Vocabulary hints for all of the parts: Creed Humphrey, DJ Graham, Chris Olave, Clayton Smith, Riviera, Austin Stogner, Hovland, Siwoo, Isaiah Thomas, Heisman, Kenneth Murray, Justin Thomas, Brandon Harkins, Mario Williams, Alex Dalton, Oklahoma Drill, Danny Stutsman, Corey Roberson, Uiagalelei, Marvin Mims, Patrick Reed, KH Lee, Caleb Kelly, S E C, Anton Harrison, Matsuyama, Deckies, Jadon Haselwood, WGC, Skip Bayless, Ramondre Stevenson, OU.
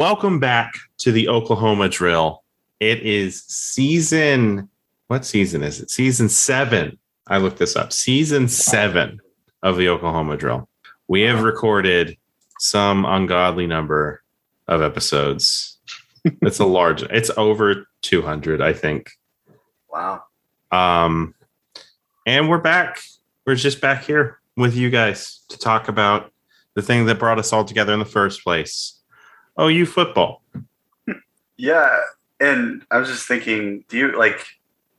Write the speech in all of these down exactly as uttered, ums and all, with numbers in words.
Welcome back to the Oklahoma Drill. It is season, what season is it? Season seven. I looked this up. Season seven of the Oklahoma Drill. We have recorded some ungodly number of episodes. It's a large, it's over two hundred, I think. Wow. Um, and we're back. We're just back here with you guys to talk about the thing that brought us all together in the first place. O U football. Yeah. And I was just thinking, do you like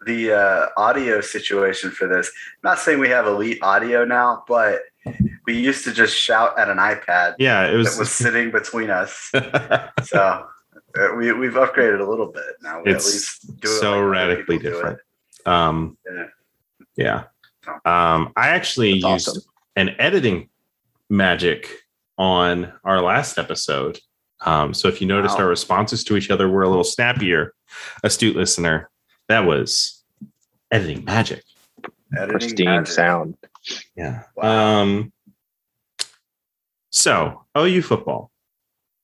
the uh, audio situation for this? I'm not saying we have elite audio now, but we used to just shout at an iPad. Yeah. It was, that was sitting between us. So we, we've upgraded a little bit now. We it's at least do it so like radically different. Um, yeah. yeah. Um, I actually That's used awesome. an editing magic on our last episode. Um, so if you noticed wow. our responses to each other were a little snappier, astute listener, that was editing magic. Editing Pristine magic. sound. Yeah. Wow. Um, so O U football.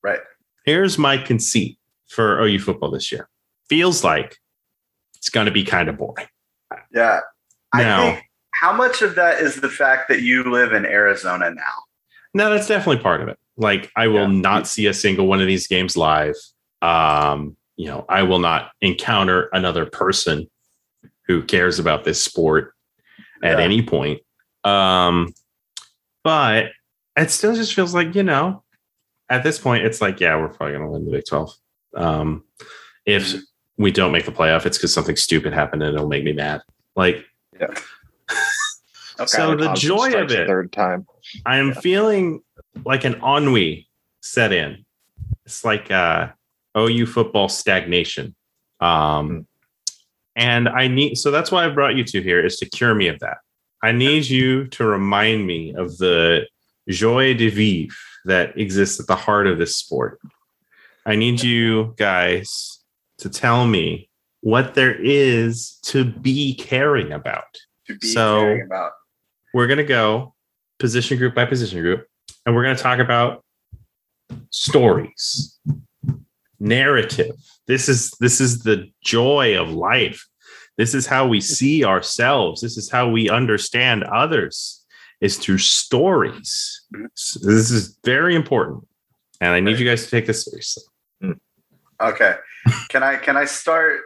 Right. Here's my conceit for O U football this year. Feels like it's going to be kind of boring. Yeah. Now, I think how much of that is the fact that you live in Arizona now? No, that's definitely part of it. Like, I will yeah. not see a single one of these games live. Um, you know, I will not encounter another person who cares about this sport yeah. at any point. Um, but it still just feels like, you know, at this point, it's like, yeah, we're probably going to win the Big twelve. Um, if mm-hmm. we don't make the playoff, it's because something stupid happened and it'll make me mad. Like, yeah. okay, so the joy of it, third time. I am yeah. feeling like an ennui set in. It's like uh, O U football stagnation. Um, mm-hmm. And I need, so that's why I brought you two here, is to cure me of that. I need you to remind me of the joie de vivre that exists at the heart of this sport. I need you guys to tell me what there is to be caring about. To be so caring about. We're going to go position group by position group. And we're going to talk about stories, narrative. This is this is the joy of life. This is how we see ourselves. This is how we understand others, is through stories. So this is very important, and I need you guys to take this seriously. Okay, can I can I start?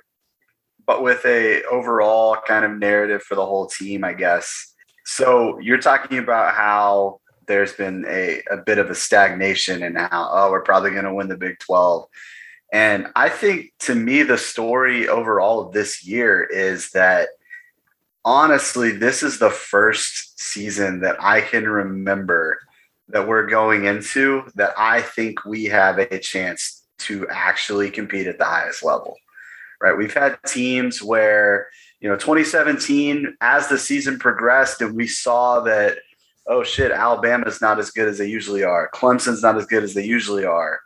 But with a overall kind of narrative for the whole team, I guess. So you're talking about how there's been a, a bit of a stagnation in how, oh, we're probably going to win the Big twelve. And I think, to me, the story overall of this year is that, honestly, this is the first season that I can remember that we're going into that I think we have a chance to actually compete at the highest level, right? We've had teams where, you know, twenty seventeen, as the season progressed and we saw that, oh shit, Alabama's not as good as they usually are. Clemson's not as good as they usually are.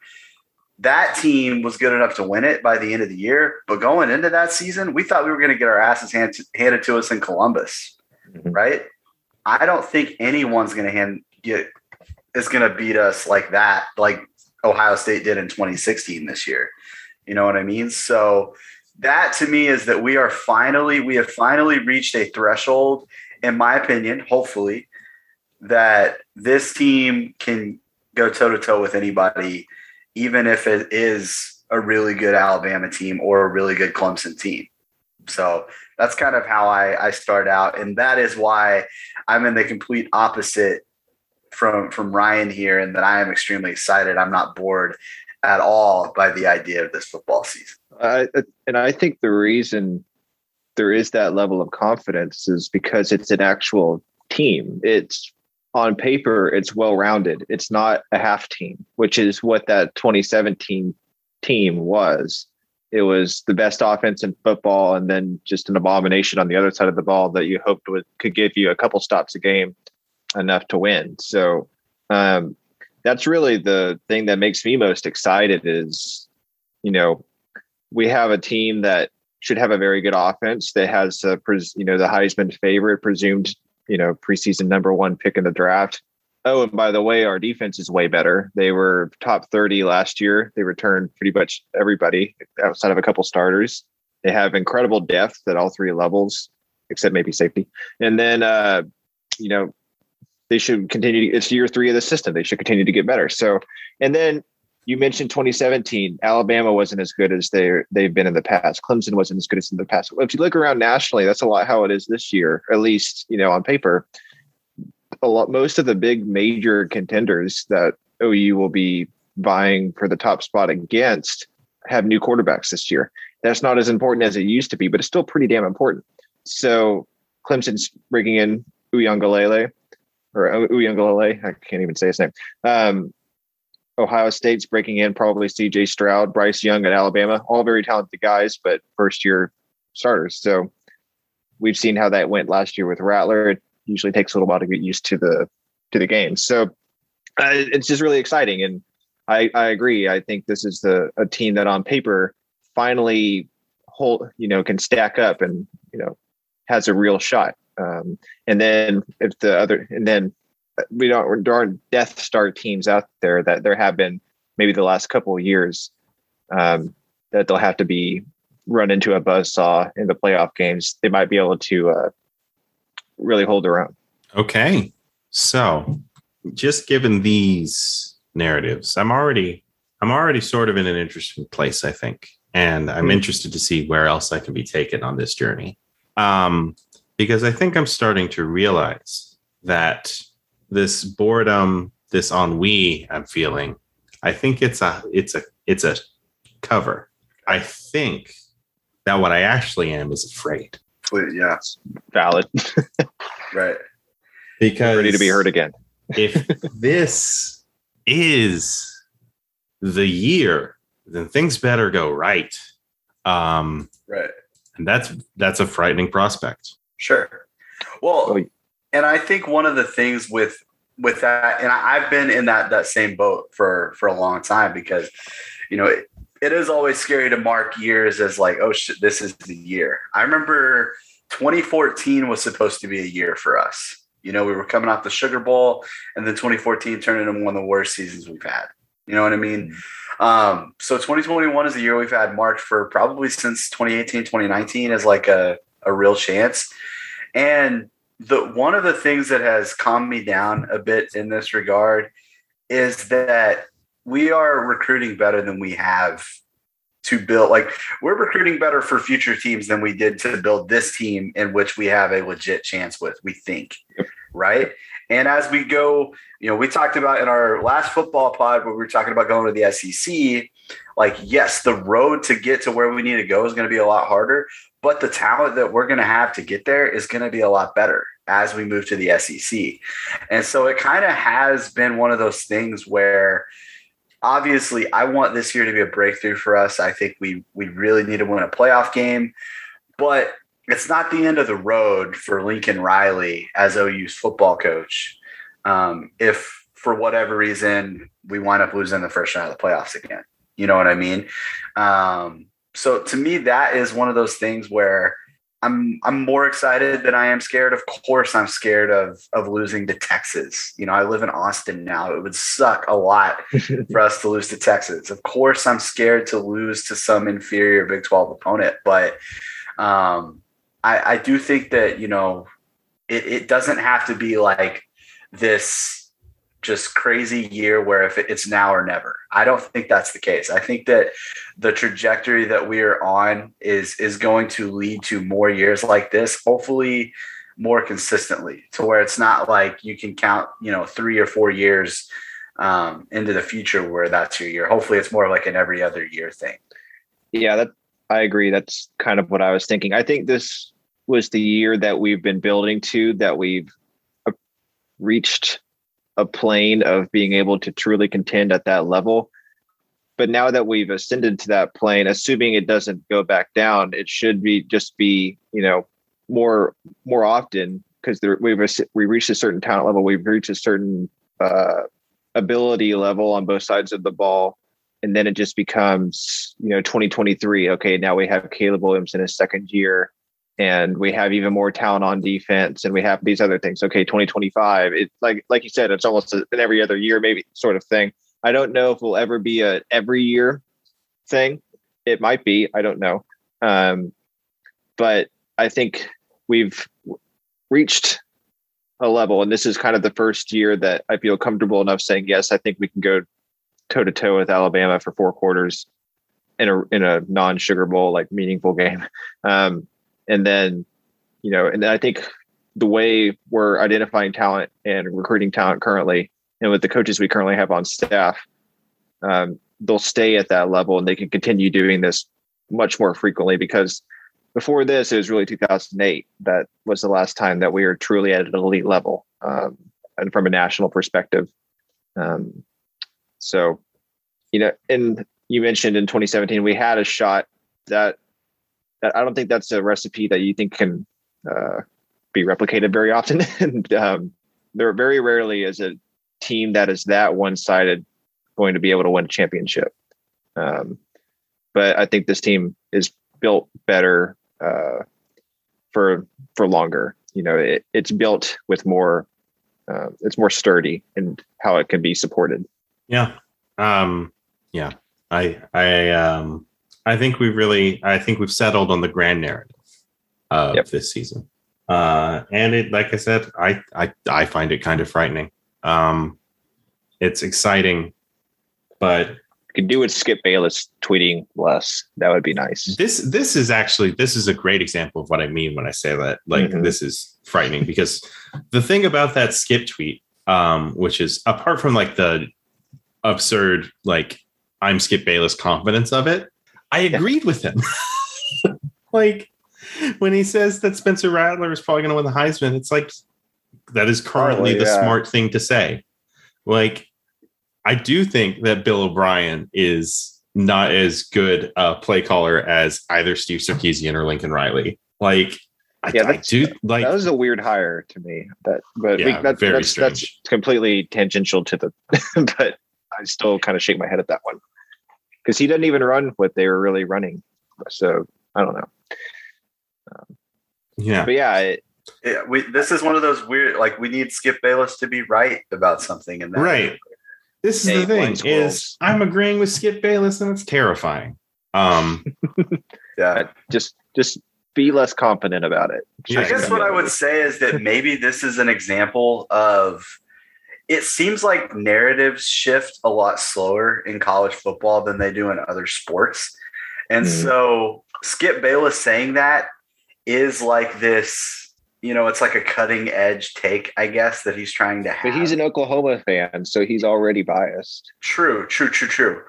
That team was good enough to win it by the end of the year. But going into that season, we thought we were going to get our asses hand to, handed to us in Columbus, mm-hmm. right? I don't think anyone's going to hand get is going to beat us like that, like Ohio State did in twenty sixteen this year. You know what I mean? So that to me is that we are finally, we have finally reached a threshold, in my opinion, hopefully, that this team can go toe-to-toe with anybody, even if it is a really good Alabama team or a really good Clemson team. So that's kind of how I, I start out. And that is why I'm in the complete opposite from, from Ryan here, and that I am extremely excited. I'm not bored at all by the idea of this football season. Uh, and I think the reason there is that level of confidence is because it's an actual team. It's on paper, it's well-rounded. It's not a half team, which is what that twenty seventeen team was. It was the best offense in football and then just an abomination on the other side of the ball that you hoped would could give you a couple stops a game enough to win. So um, that's really the thing that makes me most excited is, you know, we have a team that should have a very good offense that has, a, you know, the Heisman favorite, presumed, you know, preseason number one pick in the draft, Oh, and by the way, our defense is way better. They were top thirty last year. They returned pretty much everybody outside of a couple starters. They have incredible depth at all three levels, except maybe safety. And then, uh, you know, they should continue. To, it's year three of the system. They should continue to get better. So, and then you mentioned twenty seventeen, Alabama wasn't as good as they they've been in the past. Clemson wasn't as good as in the past. If you look around nationally, that's a lot how it is this year, at least, you know, on paper. A lot, most of the big major contenders that O U will be vying for the top spot against have new quarterbacks this year. That's not as important as it used to be, but it's still pretty damn important. So Clemson's bringing in Uiagalelei, or Uiagalelei, I can't even say his name. Um, Ohio State's breaking in probably C J Stroud, Bryce Young at Alabama, all very talented guys, but first-year starters. So we've seen how that went last year with Rattler. It usually takes a little while to get used to the to the game. So uh, it's just really exciting, and I, I agree. I think this is the a team that on paper finally hold, you know, can stack up and, you know, has a real shot. Um, and then if the other, and then we don't, there aren't Death Star teams out there that there have been maybe the last couple of years, um, that they'll have to be run into a buzzsaw in the playoff games. They might be able to uh, really hold their own. Okay. So just given these narratives, I'm already, I'm already sort of in an interesting place, I think. And I'm interested to see where else I can be taken on this journey. Um, because I think I'm starting to realize that this boredom, this ennui I'm feeling, I think it's a, it's a, it's a cover. I think that what I actually am is afraid. Yeah. Valid. Right. Because I'm ready to be heard again. If this is the year, then things better go right. Um, right. And that's that's a frightening prospect. Sure. Well, and I think one of the things with with that, and I've been in that that same boat for, for a long time, because, you know, it, it is always scary to mark years as like, oh, shit, this is the year. I remember twenty fourteen was supposed to be a year for us. You know, we were coming off the Sugar Bowl, and then twenty fourteen turned into one of the worst seasons we've had. You know what I mean? Um, so twenty twenty-one is a year we've had marked for probably since twenty eighteen, twenty nineteen as like a, a real chance. And the one of the things that has calmed me down a bit in this regard is that we are recruiting better than we have to build. Like, we're recruiting better for future teams than we did to build this team in which we have a legit chance with, we think. Right. And as we go, you know, we talked about in our last football pod where we were talking about going to the S E C, like, yes, the road to get to where we need to go is going to be a lot harder, but the talent that we're going to have to get there is going to be a lot better as we move to the S E C. And so it kind of has been one of those things where, obviously, I want this year to be a breakthrough for us. I think we we really need to win a playoff game, but it's not the end of the road for Lincoln Riley as O U's football coach. Um, if for whatever reason we wind up losing the first round of the playoffs again, you know what I mean? Um, so to me, that is one of those things where I'm I'm more excited than I am scared. Of course, I'm scared of of losing to Texas. You know, I live in Austin now. It would suck a lot for us to lose to Texas. Of course, I'm scared to lose to some inferior Big twelve opponent, but um, I, I do think that, you know, it, it doesn't have to be like this just crazy year where if it, it's now or never. I don't think that's the case. I think that the trajectory that we are on is is going to lead to more years like this, hopefully more consistently, to where it's not like you can count, you know, three or four years um, into the future where that's your year. Hopefully it's more like an every other year thing. Yeah, that I agree. That's kind of what I was thinking. I think this was the year that we've been building to, that we've reached a plane of being able to truly contend at that level. But now that we've ascended to that plane, assuming it doesn't go back down, it should be just be, you know, more, more often, because we've, we reached a certain talent level. We've reached a certain uh, ability level on both sides of the ball. And then it just becomes, you know, twenty twenty-three. Okay, now we have Caleb Williams in his second year. and we have even more talent on defense, and we have these other things. Okay, twenty twenty-five, it's like like you said, it's almost an every other year maybe sort of thing. I don't know if we'll ever be a every year thing. It might be, I don't know. Um, but I think we've reached a level, and this is kind of the first year that I feel comfortable enough saying, yes, I think we can go toe to toe with Alabama for four quarters in a, in a non-Sugar Bowl, like meaningful game. Um, and then, you know, and I think the way we're identifying talent and recruiting talent currently, and with the coaches we currently have on staff, um, they'll stay at that level, and they can continue doing this much more frequently, because before this, it was really two thousand eight. That was the last time that we were truly at an elite level, um, and from a national perspective. Um, so, you know, and you mentioned in twenty seventeen, we had a shot that, that I don't think that's a recipe that you think can uh, be replicated very often. And um, there very rarely is a team that is that one-sided going to be able to win a championship. Um, but I think this team is built better uh, for for longer. You know, it, it's built with more, uh, it's more sturdy in how it can be supported. Yeah. Um, yeah. I, I, um, I think we really, I think we've settled on the grand narrative of yep. this season. Uh, and it, like I said, I, I, I find it kind of frightening. Um, it's exciting, but you could do with Skip Bayless tweeting less. That would be nice. This, this is actually, this is a great example of what I mean when I say that, like, mm-hmm. this is frightening, because the thing about that Skip tweet, um, which is apart from like the absurd, like, I'm Skip Bayless confidence of it, I agreed yeah. with him. Like, when he says that Spencer Rattler is probably going to win the Heisman, it's like, that is currently oh, yeah. the smart thing to say. Like, I do think that Bill O'Brien is not as good a play caller as either Steve Sarkisian or Lincoln Riley. Like, I, yeah, I do like that was a weird hire to me. That, but yeah, we, that's, very that's, strange. That's completely tangential to the. But I still kind of shake my head at that one, because he doesn't even run what they were really running. So I don't know. Um, yeah, but yeah. It, Yeah, we. This is one of those weird, like, we need Skip Bayless to be right about something, and right. This is the thing: is I'm agreeing with Skip Bayless, and it's terrifying. Um, yeah, just just be less confident about it. Yeah. I guess what I would say is that maybe this is an example of. It seems like narratives shift a lot slower in college football than they do in other sports, and mm. so Skip Bayless saying that is like this. You know, it's like a cutting edge take, I guess, that he's trying to have. But he's an Oklahoma fan, so he's already biased. True, true, true, true.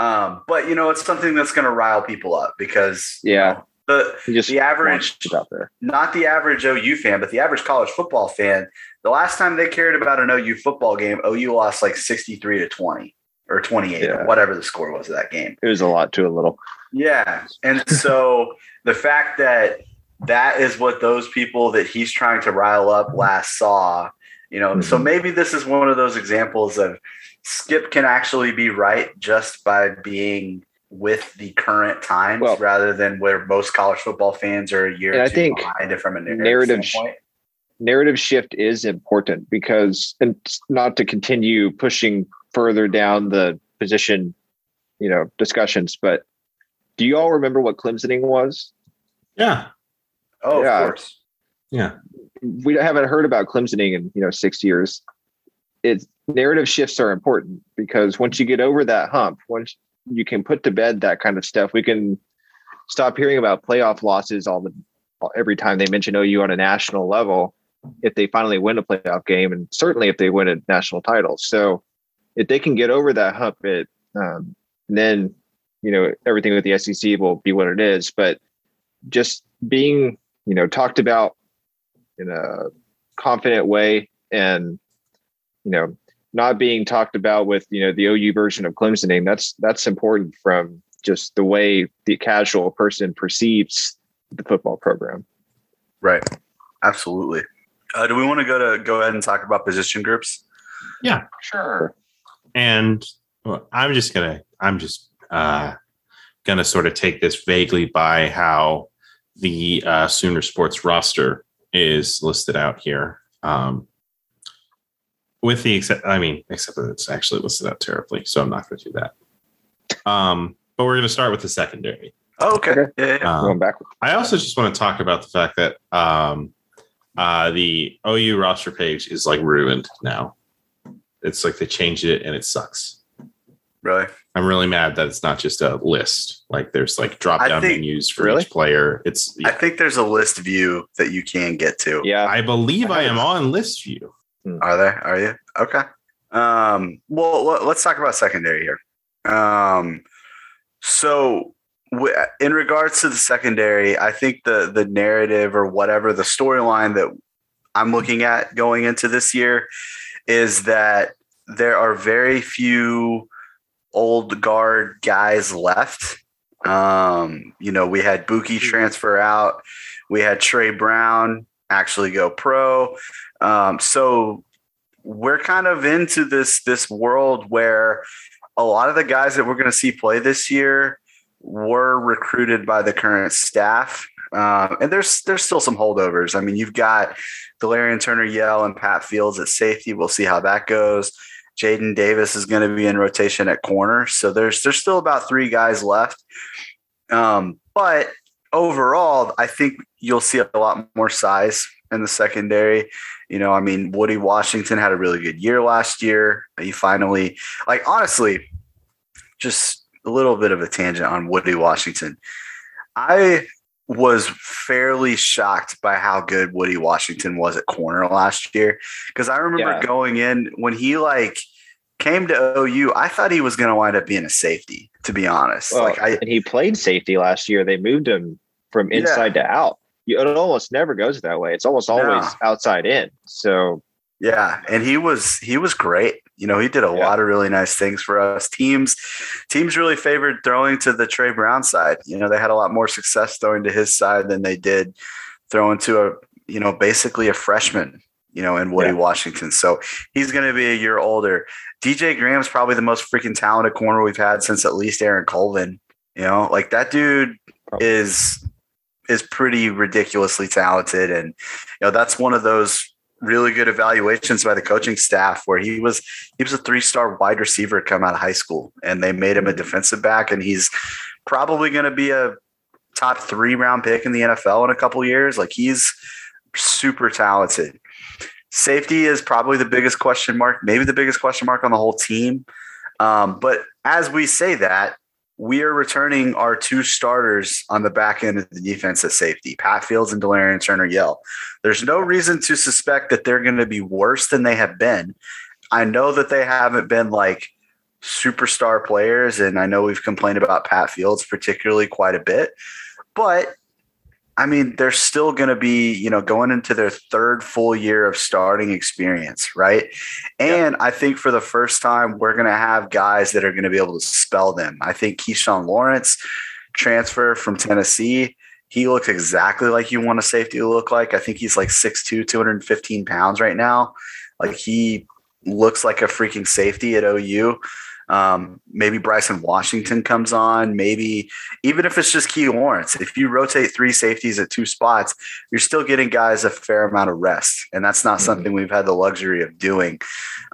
Um, but, you know, it's something that's going to rile people up, because yeah, you know, the just the average, out there. Not the average O U fan, but the average college football fan, the last time they cared about an O U football game, O U lost like sixty-three to twenty or twenty-eight, yeah. or whatever the score was of that game. It was a lot to a little. Yeah. And so the fact that that is what those people that he's trying to rile up last saw, you know, mm-hmm. so maybe this is one of those examples of Skip can actually be right just by being with the current times, well, rather than where most college football fans are a year or two I think behind it from a narrative, narrative standpoint. Narrative shift is important, because, and not to continue pushing further down the position, you know, discussions, but do you all remember what Clemsoning was? Yeah. Oh, yeah. Of course. Yeah. We haven't heard about Clemsoning in, you know, six years. It's narrative shifts are important, because once you get over that hump, once you can put to bed that kind of stuff, we can stop hearing about playoff losses all the every time they mention O U on a national level, if they finally win a playoff game, and certainly if they win a national title. So if they can get over that hump, it um, then, you know, everything with the S E C will be what it is. But just being, you know, talked about in a confident way, and, you know, not being talked about with, you know, the O U version of Clemsoning, that's that's important from just the way the casual person perceives the football program. Right. Absolutely. Uh, do we want to go to go ahead and talk about position groups? Yeah, sure. And well, I'm just gonna I'm just uh, gonna sort of take this vaguely by how the uh, Sooner Sports roster is listed out here. Um, with the except, I mean, except that it's actually listed out terribly, so I'm not going to do that. Um, but we're going to start with the secondary. Oh, okay. Yeah, yeah. Um, going backwards. I also just want to talk about the fact that um, uh, the O U roster page is like ruined now. It's like they changed it and it sucks. Really? I'm really mad that it's not just a list. Like there's like drop down menus for really? each player. It's yeah. I think there's a list view that you can get to. Yeah. I believe I, I am on list view. Are there? Are you? Okay. Um, well, let's talk about secondary here. Um, so in regards to the secondary, I think the the narrative or whatever the storyline that I'm looking at going into this year is that there are very few old guard guys left. Um, you know, we had Bookie transfer out. We had Trey Brown actually go pro. Um, so we're kind of into this, this world where a lot of the guys that we're going to see play this year were recruited by the current staff. Um, and there's, there's still some holdovers. I mean, you've got Delarrin Turner-Yell and Pat Fields at safety. We'll see how that goes. Jaden Davis is going to be in rotation at corner. So there's, there's still about three guys left. Um, but overall, I think you'll see a lot more size in the secondary. You know, I mean, Woody Washington had a really good year last year. He finally, like, honestly, just a little bit of a tangent on Woody Washington. I was fairly shocked by how good Woody Washington was at corner last year. Cause I remember yeah. going in when he like came to O U, I thought he was going to wind up being a safety, to be honest. Well, like I, and he played safety last year. They moved him from inside yeah. to out. It almost never goes that way. It's almost always no. outside in. So yeah, and he was he was great. You know, he did a yeah. lot of really nice things for us. Teams teams really favored throwing to the Trey Brown side. You know, they had a lot more success throwing to his side than they did throwing to a, you know, basically a freshman, you know, in Woody yeah. Washington. So he's going to be a year older. D J Graham's probably the most freaking talented corner we've had since at least Aaron Colvin. You know, like that dude probably. is – is pretty ridiculously talented. And, you know, that's one of those really good evaluations by the coaching staff where he was, he was a three-star wide receiver come out of high school and they made him a defensive back. And he's probably going to be a top three round pick in the N F L in a couple of years. Like he's super talented. Safety is probably the biggest question mark, maybe the biggest question mark on the whole team. Um, but as we say that, we are returning our two starters on the back end of the defense at safety, Pat Fields and Delarrin Turner-Yell. There's no reason to suspect that they're going to be worse than they have been. I know that they haven't been like superstar players, and I know we've complained about Pat Fields particularly quite a bit. But, I mean, they're still going to be, you know, going into their third full year of starting experience, right? And yep. I think for the first time, we're going to have guys that are going to be able to spell them. I think Keyshawn Lawrence, transfer from Tennessee, he looks exactly like you want a safety to look like. I think he's like six two, two hundred fifteen pounds right now. Like he looks like a freaking safety at O U. Um, maybe Bryson Washington comes on, maybe even if it's just Key Lawrence, if you rotate three safeties at two spots, you're still getting guys a fair amount of rest. And that's not mm-hmm. something we've had the luxury of doing.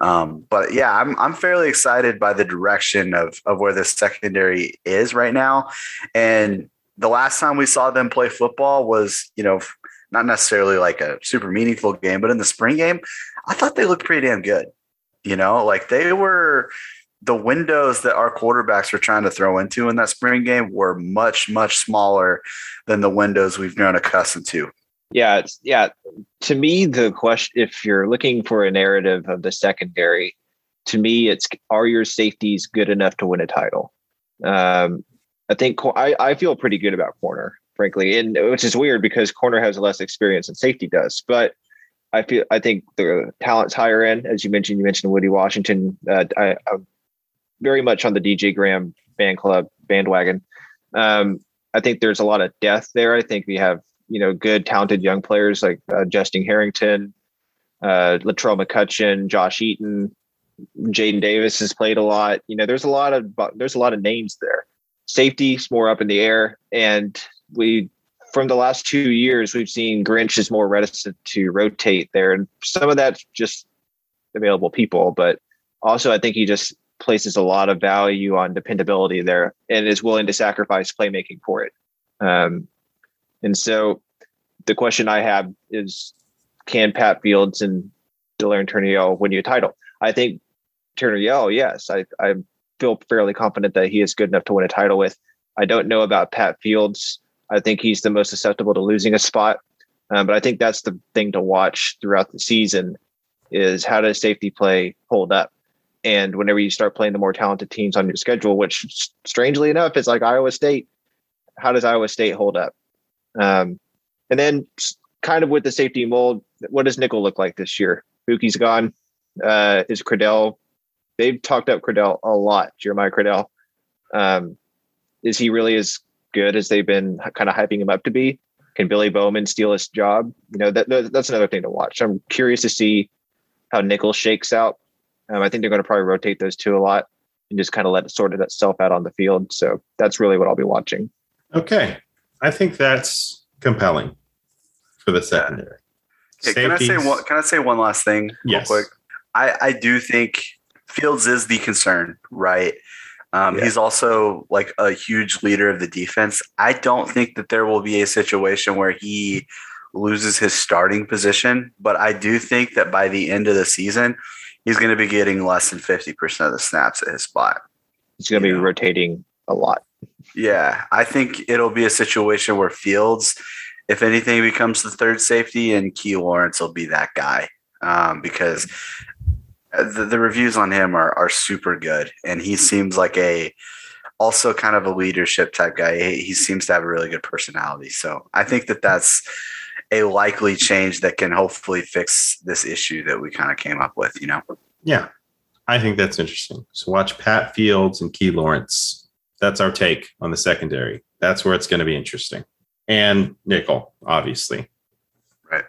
Um, but yeah, I'm, I'm fairly excited by the direction of, of where the secondary is right now. And the last time we saw them play football was, you know, not necessarily like a super meaningful game, but in the spring game, I thought they looked pretty damn good. You know, like they were, the windows that our quarterbacks were trying to throw into in that spring game were much, much smaller than the windows we've grown accustomed to. Yeah. It's, yeah. To me, the question, if you're looking for a narrative of the secondary, to me, it's, are your safeties good enough to win a title? Um, I think I, I feel pretty good about corner, frankly, and which is weird because corner has less experience than safety does, but I feel, I think the talent's higher end, as you mentioned, you mentioned Woody Washington. Uh, I, I very much on the D J Graham fan club bandwagon. Um, I think there's a lot of depth there. I think we have, you know, good, talented young players like uh, Justin Harrington, uh, Latrell McCutcheon, Josh Eaton, Jaden Davis has played a lot. You know, there's a lot of, there's a lot of names there. Safety's more up in the air. And we from the last two years, we've seen Grinch is more reticent to rotate there. And some of that's just available people, but also I think he just places a lot of value on dependability there and is willing to sacrifice playmaking for it. Um, and so the question I have is, can Pat Fields and Delarrin Turner-Yell win you a title? I think Turner-Yell, yes. I, I feel fairly confident that he is good enough to win a title with. I don't know about Pat Fields. I think he's the most susceptible to losing a spot. Um, but I think that's the thing to watch throughout the season is how does safety play hold up? And whenever you start playing the more talented teams on your schedule, which strangely enough, is like Iowa State, how does Iowa State hold up? Um, and then kind of with the safety mold, what does nickel look like this year? Bookie's gone. Uh, is Criddell? They've talked up Criddell a lot, Jeremiah Criddell. Um, is he really as good as they've been kind of hyping him up to be? Can Billy Bowman steal his job? You know, that that's another thing to watch. I'm curious to see how nickel shakes out. Um, I think they're going to probably rotate those two a lot and just kind of let it sort of itself out on the field. So that's really what I'll be watching. Okay. I think that's compelling for the Saturday. Okay, can I say one, can I say one last thing yes. real quick? I, I do think Fields is the concern, right? Um, yeah. He's also like a huge leader of the defense. I don't think that there will be a situation where he loses his starting position, but I do think that by the end of the season, he's going to be getting less than fifty percent of the snaps at his spot. He's going to be know? rotating a lot. Yeah, I think it'll be a situation where Fields, if anything, becomes the third safety, and Key Lawrence will be that guy um, because the, the reviews on him are are super good, and he seems like a also kind of a leadership type guy. He, he seems to have a really good personality, so I think that that's a likely change that can hopefully fix this issue that we kind of came up with, you know? Yeah, I think that's interesting. So watch Pat Fields and Key Lawrence. That's our take on the secondary. That's where it's going to be interesting. And nickel, obviously. Right.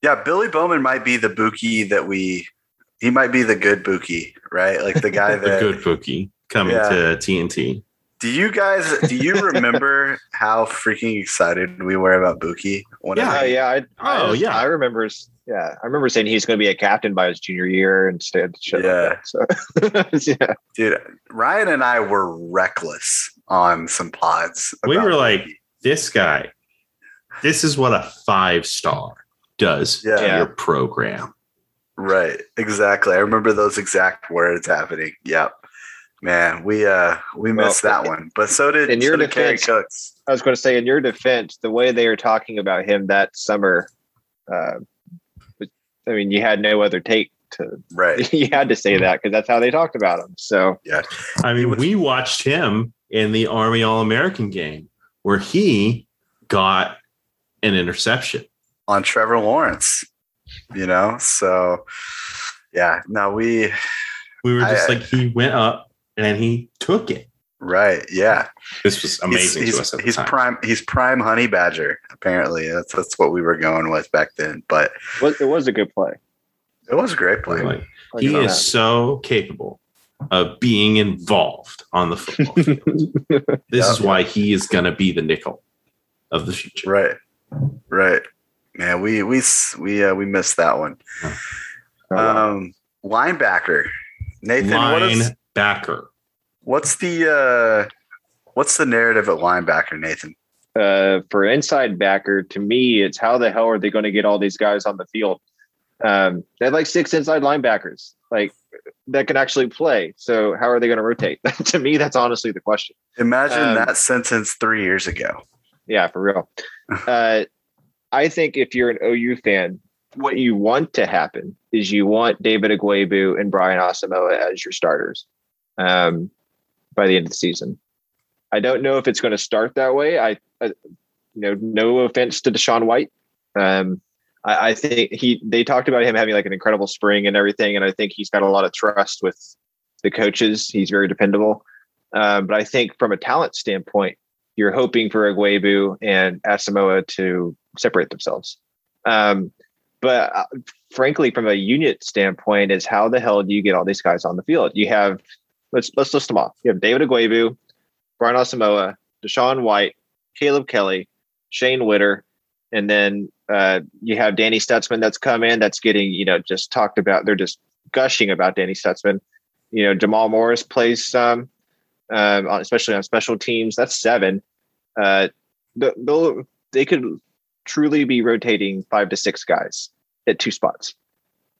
Yeah, Billy Bowman might be the Bookie that we – he might be the good Bookie, right? Like the guy that – the good Bookie coming yeah. to T N T. Do you guys, do you remember how freaking excited we were about Bookie? Yeah, I, yeah. I, oh, I, yeah. I remember. Yeah, I remember saying he's going to be a captain by his junior year instead. Yeah. Like that, so. yeah. Dude, Ryan and I were reckless on some pods. We were like, Bookie. This guy, this is what a five star does yeah. to your program. Right. Exactly. I remember those exact words happening. Yep. Man, we uh we missed well, that one, but so did in your so did defense. Kerry Cooks. I was going to say, in your defense, the way they were talking about him that summer, uh, I mean, you had no other take to right. You had to say that because that's how they talked about him. So yeah, I mean, we watched him in the Army All-American game where he got an interception on Trevor Lawrence. You know, so yeah, no, we we were just I, like he went up. And he took it. Right. Yeah. This was amazing he's, to us at the he's time. prime he's prime honey badger, apparently. That's that's what we were going with back then. But it was a good play. It was a great play. Like, like he is that. so capable of being involved on the football field. This yeah, is why he is gonna be the nickel of the future. Right. Right. Man, we we we uh, we missed that one. Oh. Um linebacker. Nathan, Line- what is backer? What's the uh, what's the narrative at linebacker, Nathan? Uh, for inside backer, to me, it's how the hell are they going to get all these guys on the field? Um, they have like six inside linebackers, like that can actually play. So how are they going to rotate? To me, that's honestly the question. Imagine um, that sentence three years ago. Yeah, for real. uh, I think if you're an O U fan, what you want to happen is you want David Ugwoegbu and Brian Asamoah as your starters. Um, by the end of the season, I don't know if it's going to start that way. I, I you know, no offense to DaShaun White. Um, I, I think he, they talked about him having like an incredible spring and everything. And I think he's got a lot of trust with the coaches. He's very dependable. Um, but I think from a talent standpoint, you're hoping for Ugwoegbu and Asamoah to separate themselves. Um, but uh, frankly, from a unit standpoint is how the hell do you get all these guys on the field? You have, Let's let's list them off. You have David Ugwoegbu, Brian Asamoah, DaShaun White, Caleb Kelly, Shane Whitter, and then uh, you have Danny Stutsman that's come in that's getting, you know, just talked about. They're just gushing about Danny Stutsman. You know, Jamal Morris plays some, um, especially on special teams. That's seven. Uh, they'll, they could truly be rotating five to six guys at two spots.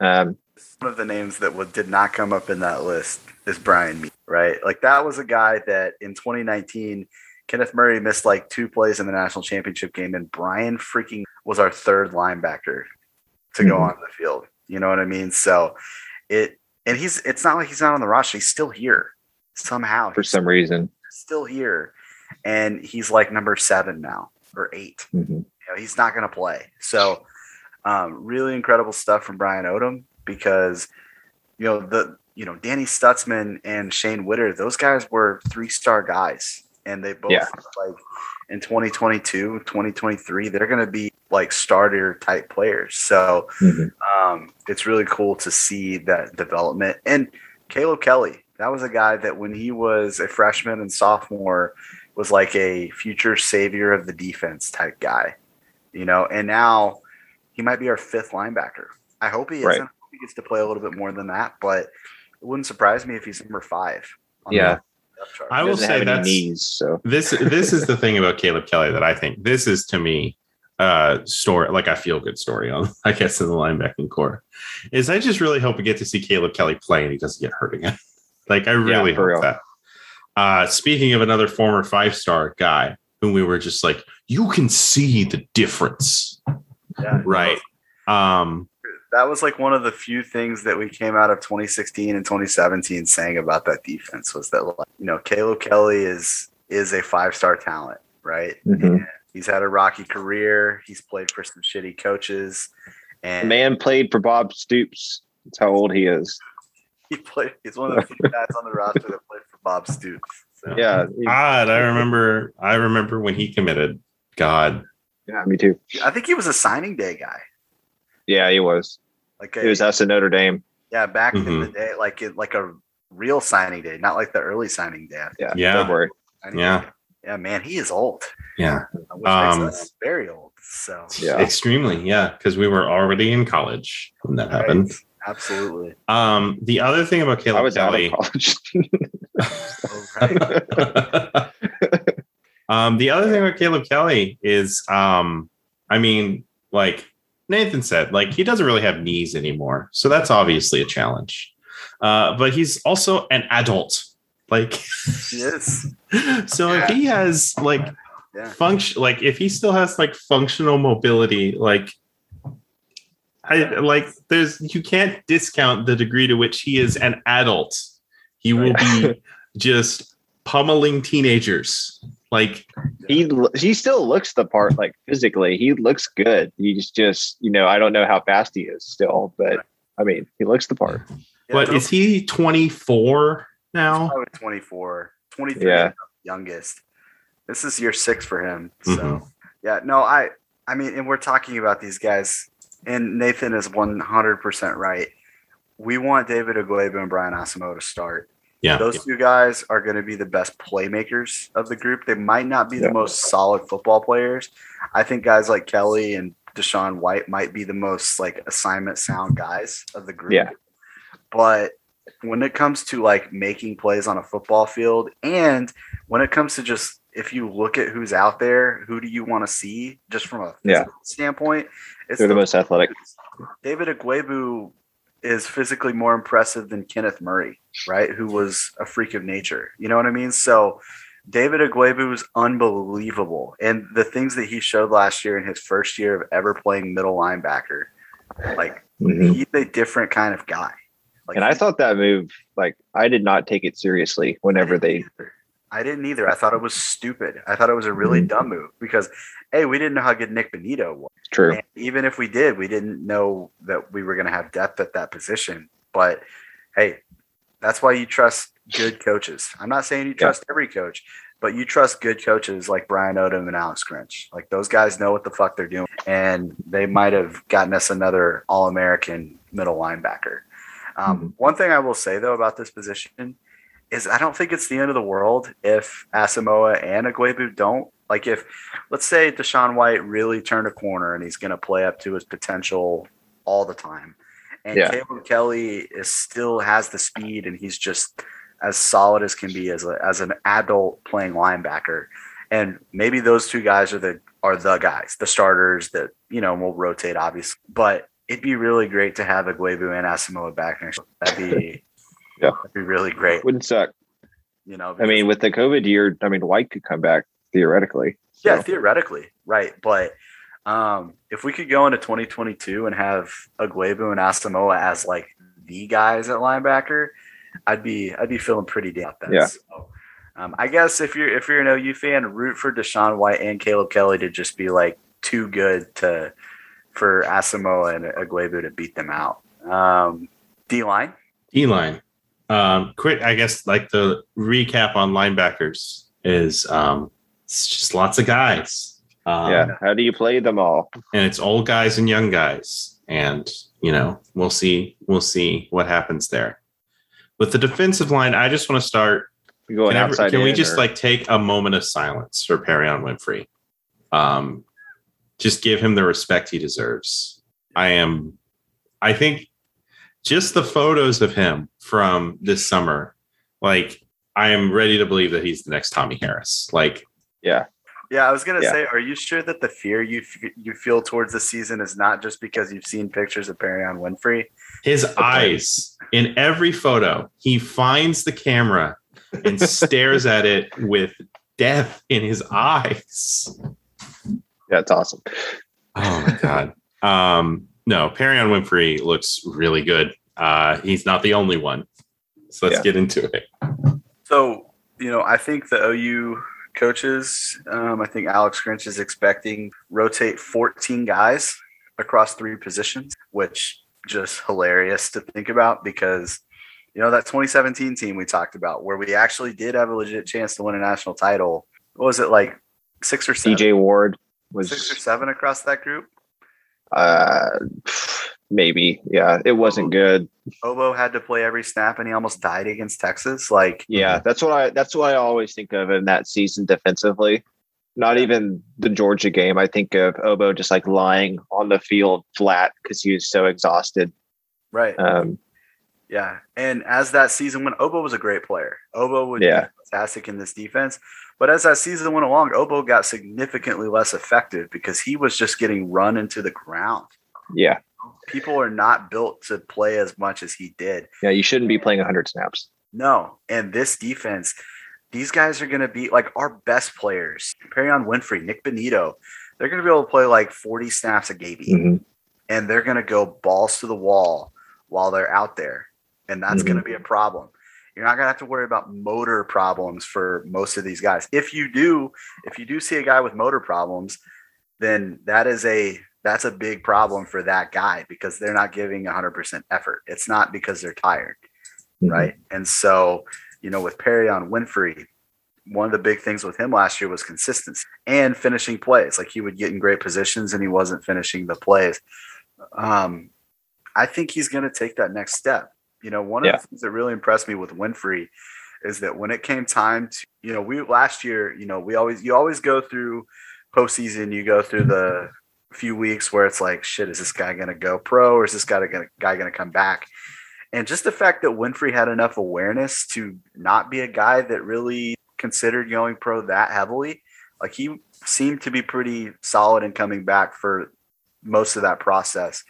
Um, One of the names that was, did not come up in that list is Brian Meade, right? Like, that was a guy that in twenty nineteen, Kenneth Murray missed like two plays in the national championship game, and Brian freaking was our third linebacker to go mm-hmm. on the field. You know what I mean? So it, and he's, it's not like he's not on the roster. He's still here somehow. For some reason. Still here. And he's like number seven now or eight. Mm-hmm. You know, he's not going to play. So um, really incredible stuff from Brian Odom, because, you know, the, you know, Danny Stutzman and Shane Whitter, those guys were three-star guys. And they both, yeah. like in twenty twenty-two, twenty twenty-three, they're going to be like starter type players. So mm-hmm. um, it's really cool to see that development. And Caleb Kelly, that was a guy that when he was a freshman and sophomore was like a future savior of the defense type guy, you know, and now he might be our fifth linebacker. I hope he isn't. Right. I hope he gets to play a little bit more than that, but it wouldn't surprise me if he's number five. On yeah. The- I will say that's knees, so. this. This is the thing about Caleb Kelly that I think this is, to me, uh, story like a feel good story on, I guess, in the linebacking core, is I just really hope we get to see Caleb Kelly play and he doesn't get hurt again. Like, I really yeah, hope real. that. Uh, speaking of another former five star guy whom we were just like, you can see the difference, yeah, right? Um, That was like one of the few things that we came out of twenty sixteen and twenty seventeen saying about that defense was that, like, you know, Caleb Kelly is is a five-star talent, right? Mm-hmm. He's had a rocky career. He's played for some shitty coaches. And the man played for Bob Stoops. That's how old he is. He played. He's one of the few guys on the roster that played for Bob Stoops. So. Yeah. God, I remember. I remember when he committed. God. Yeah, me too. I think he was a signing day guy. Yeah, he was. Like a, it was us in Notre Dame. Yeah, back mm-hmm. in the day, like it, like a real signing day, not like the early signing day. Yeah, yeah, February. Yeah, day. yeah. Man, he is old. Yeah, which um, makes us very old. So yeah. extremely, yeah, because we were already in college when that right. happened. Absolutely. Um, the other thing about Caleb I was Kelly. Out of college. oh, right. um, the other thing about Caleb Kelly is, um, I mean, like. Nathan said, like, he doesn't really have knees anymore. So that's obviously a challenge. Uh, but he's also an adult. Like, yes. so yeah. if he has like yeah. function, like if he still has like functional mobility, like, I like there's, you can't discount the degree to which he is an adult. He will be just pummeling teenagers. Like, he he still looks the part, like, physically. He looks good. He's just, you know, I don't know how fast he is still, but, I mean, he looks the part. Yeah, but is he twenty-four now? Probably twenty-four. twenty-three yeah. youngest. This is year six for him. So, mm-hmm. yeah, no, I, I mean, and we're talking about these guys, and Nathan is one hundred percent right. We want David Ugwoegbu and Brian Asamoah to start. Yeah, those yeah. two guys are going to be the best playmakers of the group. They might not be yeah. the most solid football players. I think guys like Kelly and DaShaun White might be the most like assignment sound guys of the group. Yeah. But when it comes to like making plays on a football field, and when it comes to just, if you look at who's out there, who do you want to see just from a physical yeah. standpoint? It's They're the, the most athletic. David Ugwoegbu is physically more impressive than Kenneth Murray, right? Who was a freak of nature. You know what I mean? So David Ugwoegbu is unbelievable. And the things that he showed last year in his first year of ever playing middle linebacker, like mm-hmm. he's a different kind of guy. Like, and I thought that move, like, I did not take it seriously whenever I they, either. I didn't either. I thought it was stupid. I thought it was a really mm-hmm. dumb move because, hey, we didn't know how good Nik Bonitto was. True. And even if we did, we didn't know that we were going to have depth at that position. But, hey, that's why you trust good coaches. I'm not saying you trust yeah. every coach, but you trust good coaches like Brian Odom and Alex Grinch. Like, those guys know what the fuck they're doing, and they might have gotten us another All-American middle linebacker. Um, mm-hmm. One thing I will say, though, about this position is I don't think it's the end of the world if Asamoah and Ugwoegbu don't Like if, let's say DaShaun White really turned a corner and he's going to play up to his potential all the time. And yeah. Caleb Kelly is still has the speed and he's just as solid as can be as a, as an adult playing linebacker. And maybe those two guys are the, are the guys, the starters that, you know, will rotate obviously, but it'd be really great to have Ugwoegbu and Asamoah back next. That'd be, yeah. that'd be really great. Wouldn't suck. You know, I mean, with the COVID year, I mean, White could come back theoretically. So. Yeah, theoretically. Right. But um, if we could go into twenty twenty-two and have Ugwoegbu and Asamoah as like the guys at linebacker, I'd be, I'd be feeling pretty damn that. Yeah. So, um, I guess if you're, if you're an O U fan, root for DaShaun White and Caleb Kelly to just be like too good to, for Asamoah and Ugwoegbu to beat them out. Um, D-line. D-line. Um, quick, I guess, like the recap on linebackers is um, it's just lots of guys. Um, yeah, how do you play them all? And it's old guys and young guys, and you know we'll see we'll see what happens there. With the defensive line, I just want to start. Going can outside can we just or... like take a moment of silence for Perrion Winfrey? Um, just give him the respect he deserves. I am. I think. Just the photos of him from this summer, like I am ready to believe that he's the next Tommy Harris. Like, yeah, yeah. I was gonna yeah. say, are you sure that the fear you f- you feel towards the season is not just because you've seen pictures of Perrion Winfrey? His okay. eyes in every photo, he finds the camera and stares at it with death in his eyes. Yeah, it's awesome. Oh my god. Um, No, Perrion Winfrey looks really good. Uh, he's not the only one. So let's yeah. get into it. So, you know, I think the O U coaches, um, I think Alex Grinch is expecting rotate fourteen guys across three positions, which just hilarious to think about because, you know, that twenty seventeen team we talked about where we actually did have a legit chance to win a national title. What was it, like six or seven? D J Ward was six or seven across that group. Uh, maybe. Yeah, it wasn't good. Obo had to play every snap, and he almost died against Texas. Like, yeah, that's what I. That's what I always think of in that season defensively. Not even the Georgia game. I think of Obo just like lying on the field flat because he was so exhausted. Right. Um. Yeah, and as that season went, Obo was a great player. Obo was yeah. fantastic in this defense. But as that season went along, Obo got significantly less effective because he was just getting run into the ground. Yeah. People are not built to play as much as he did. Yeah, you shouldn't be playing one hundred snaps. No. And this defense, these guys are going to be like our best players. Perrion Winfrey, Nik Bonitto, they're going to be able to play like forty snaps a game. Mm-hmm. And they're going to go balls to the wall while they're out there. And that's mm-hmm. going to be a problem. You're not going to have to worry about motor problems for most of these guys. If you do, if you do see a guy with motor problems, then that is a, that's a big problem for that guy because they're not giving one hundred percent effort. It's not because they're tired. Mm-hmm. Right. And so, you know, with Perrion Winfrey, one of the big things with him last year was consistency and finishing plays. Like he would get in great positions and he wasn't finishing the plays. Um, I think he's going to take that next step. You know, one of yeah. the things that really impressed me with Winfrey is that when it came time to, you know, we last year, you know, we always, you always go through postseason, you go through the few weeks where it's like, shit, is this guy going to go pro or is this guy going guy going to come back? And just the fact that Winfrey had enough awareness to not be a guy that really considered going pro that heavily, like he seemed to be pretty solid in coming back for most of that process.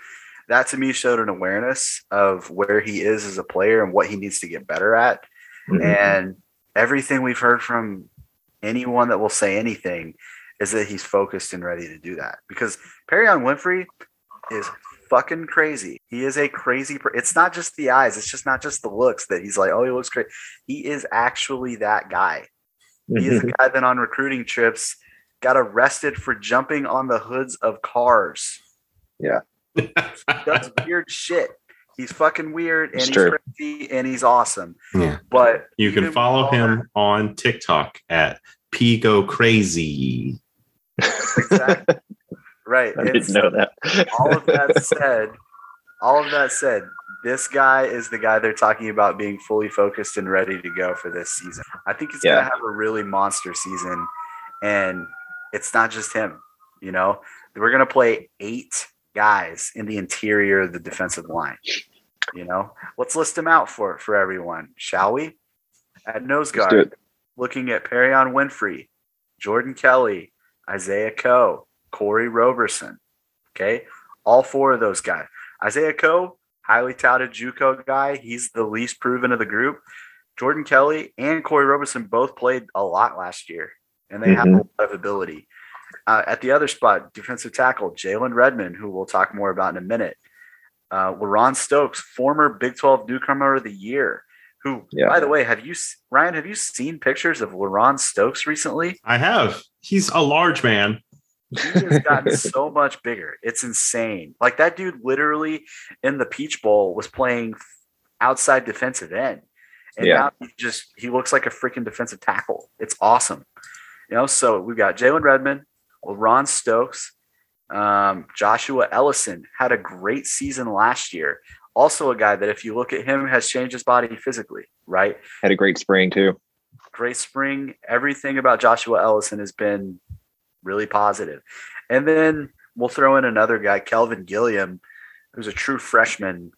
That to me showed an awareness of where he is as a player and what he needs to get better at. Mm-hmm. And everything we've heard from anyone that will say anything is that he's focused and ready to do that because Perrion Winfrey is fucking crazy. He is a crazy. Per- it's not just the eyes. It's just not just the looks that he's like, oh, he looks crazy. He is actually that guy. Mm-hmm. He is a guy that on recruiting trips got arrested for jumping on the hoods of cars. Yeah. He does weird shit. He's fucking weird and it's he's true. crazy and he's awesome. Yeah. But you can follow him that, on TikTok at Pigo Crazy. Exactly. Right. I didn't know that. all of that said, all of that said, this guy is the guy they're talking about being fully focused and ready to go for this season. I think he's yeah. gonna have a really monster season. And it's not just him. You know, we're going to play eight guys in the interior of the defensive line. You know, let's list them out for for everyone, shall we? At nose guard, looking at Perrion Winfrey, Jordan Kelly, Isaiah Coe, Corey Roberson. Okay, all four of those guys. Isaiah Coe, highly touted JUCO guy. He's the least proven of the group. Jordan Kelly and Corey Roberson both played a lot last year, and they mm-hmm. have a lot of ability. Uh, at the other spot, defensive tackle, Jalen Redmond, who we'll talk more about in a minute. Uh, LaRon Stokes, former Big twelve newcomer of the year, who, yeah. by the way, have you, Ryan, have you seen pictures of LaRon Stokes recently? I have. He's a large man. He has gotten so much bigger. It's insane. Like, that dude literally in the Peach Bowl was playing outside defensive end. And yeah. now he just, he looks like a freaking defensive tackle. It's awesome. You know, so we've got Jalen Redmond, LaRon Stokes, um, Joshua Ellison had a great season last year. Also a guy that if you look at him has changed his body physically, right? Had a great spring too. Great spring. Everything about Joshua Ellison has been really positive. And then we'll throw in another guy, Kelvin Gilliam, who's a true freshman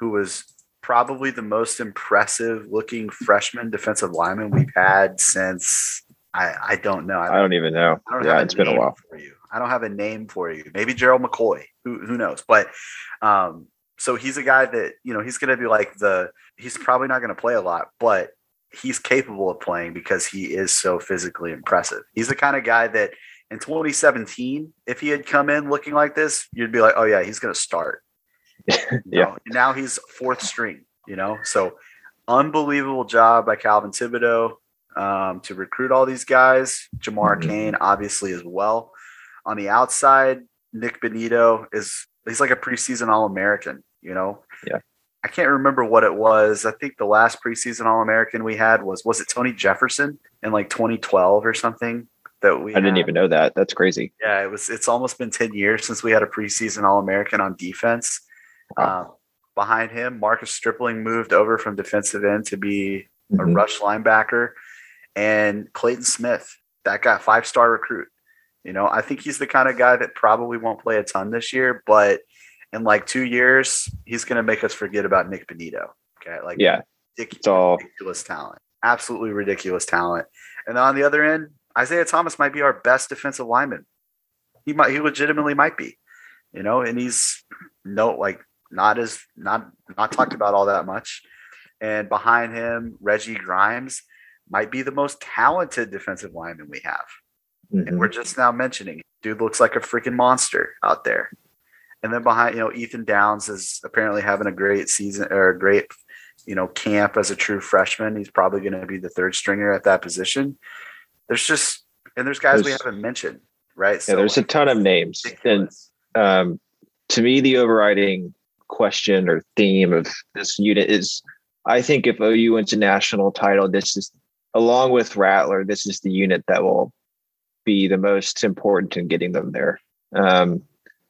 who was probably the most impressive looking freshman defensive lineman we've had since I, I don't know. I don't, I don't even know. I don't yeah, it's been a while for you. I don't have a name for you. Maybe Gerald McCoy. Who who knows? But um, so he's a guy that, you know, he's going to be like the. He's probably not going to play a lot, but he's capable of playing because he is so physically impressive. He's the kind of guy that in twenty seventeen, if he had come in looking like this, you'd be like, oh yeah, he's going to start. yeah. Know? Now he's fourth string, you know, so unbelievable job by Calvin Thibodeau um, to recruit all these guys. Jamar mm-hmm. Kane, obviously, as well. On the outside, Nik Bonitto is he's like a preseason All-American, you know. Yeah, I can't remember what it was. I think the last preseason All-American we had was was it Tony Jefferson in like twenty twelve or something. That we I had. Didn't even know that. That's crazy. Yeah, it was. It's almost been ten years since we had a preseason All-American on defense. Wow. Uh, behind him, Marcus Stripling moved over from defensive end to be mm-hmm. a rush linebacker, and Clayton Smith, that guy, five-star recruit. You know, I think he's the kind of guy that probably won't play a ton this year, but in like two years, he's going to make us forget about Nik Bonitto. Okay, like yeah, ridiculous, it's all... ridiculous talent, absolutely ridiculous talent. And on the other end, Isaiah Thomas might be our best defensive lineman. He might, he legitimately might be, you know, and he's no, like not as not, not talked about all that much. And behind him, Reggie Grimes might be the most talented defensive lineman we have. Mm-hmm. And we're just now mentioning dude looks like a freaking monster out there. And then behind, you know, Ethan Downs is apparently having a great season or a great, you know, camp as a true freshman. He's probably going to be the third stringer at that position. There's just, and there's guys there's, we haven't mentioned, right? So yeah, there's like, a ton of names. Ridiculous. And um, to me, the overriding question or theme of this unit is, I think if O U wins a national title, this is, along with Rattler, this is the unit that will be the most important in getting them there. Um,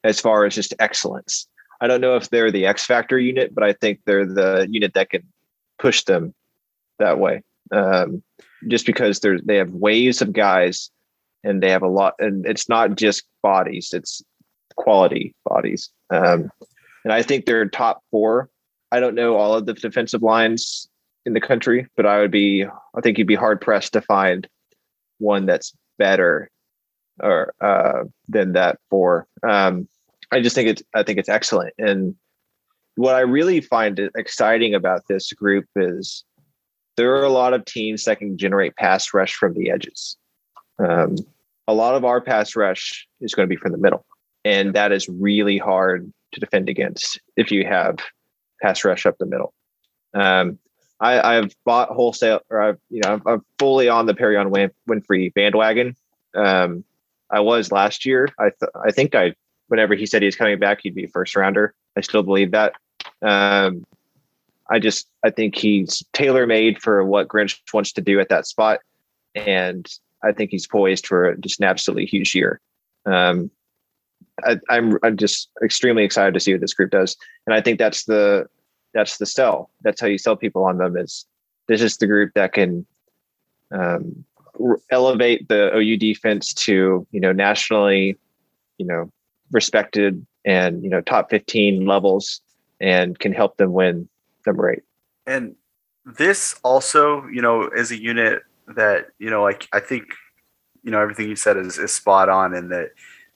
as far as just excellence, I don't know if they're the X factor unit, but I think they're the unit that can push them that way. Um, just because they're, they have waves of guys and they have a lot, and it's not just bodies, it's quality bodies. Um, and I think they're top four. I don't know all of the defensive lines in the country, but I would be, I think you'd be hard pressed to find one that's better or, uh, than that four. Um, I just think it's, I think it's excellent. And what I really find exciting about this group is, there are a lot of teams that can generate pass rush from the edges. Um, a lot of our pass rush is going to be from the middle, and that is really hard to defend against if you have pass rush up the middle. Um, I, I've bought wholesale, or I've you know I'm fully on the Perrion Winfrey bandwagon. Um, I was last year. I th- I think I whenever he said he was coming back, he'd be a first rounder. I still believe that. Um, I just, I think he's tailor-made for what Grinch wants to do at that spot. And I think he's poised for just an absolutely huge year. Um, I, I'm I'm just extremely excited to see what this group does. And I think that's the, that's the sell. That's how you sell people on them, is this is the group that can um, elevate the O U defense to, you know, nationally, you know, respected and, you know, top fifteen levels, and can help them win number eight. And this also, you know, is a unit that, you know, like, I think, you know, everything you said is, is spot on, in that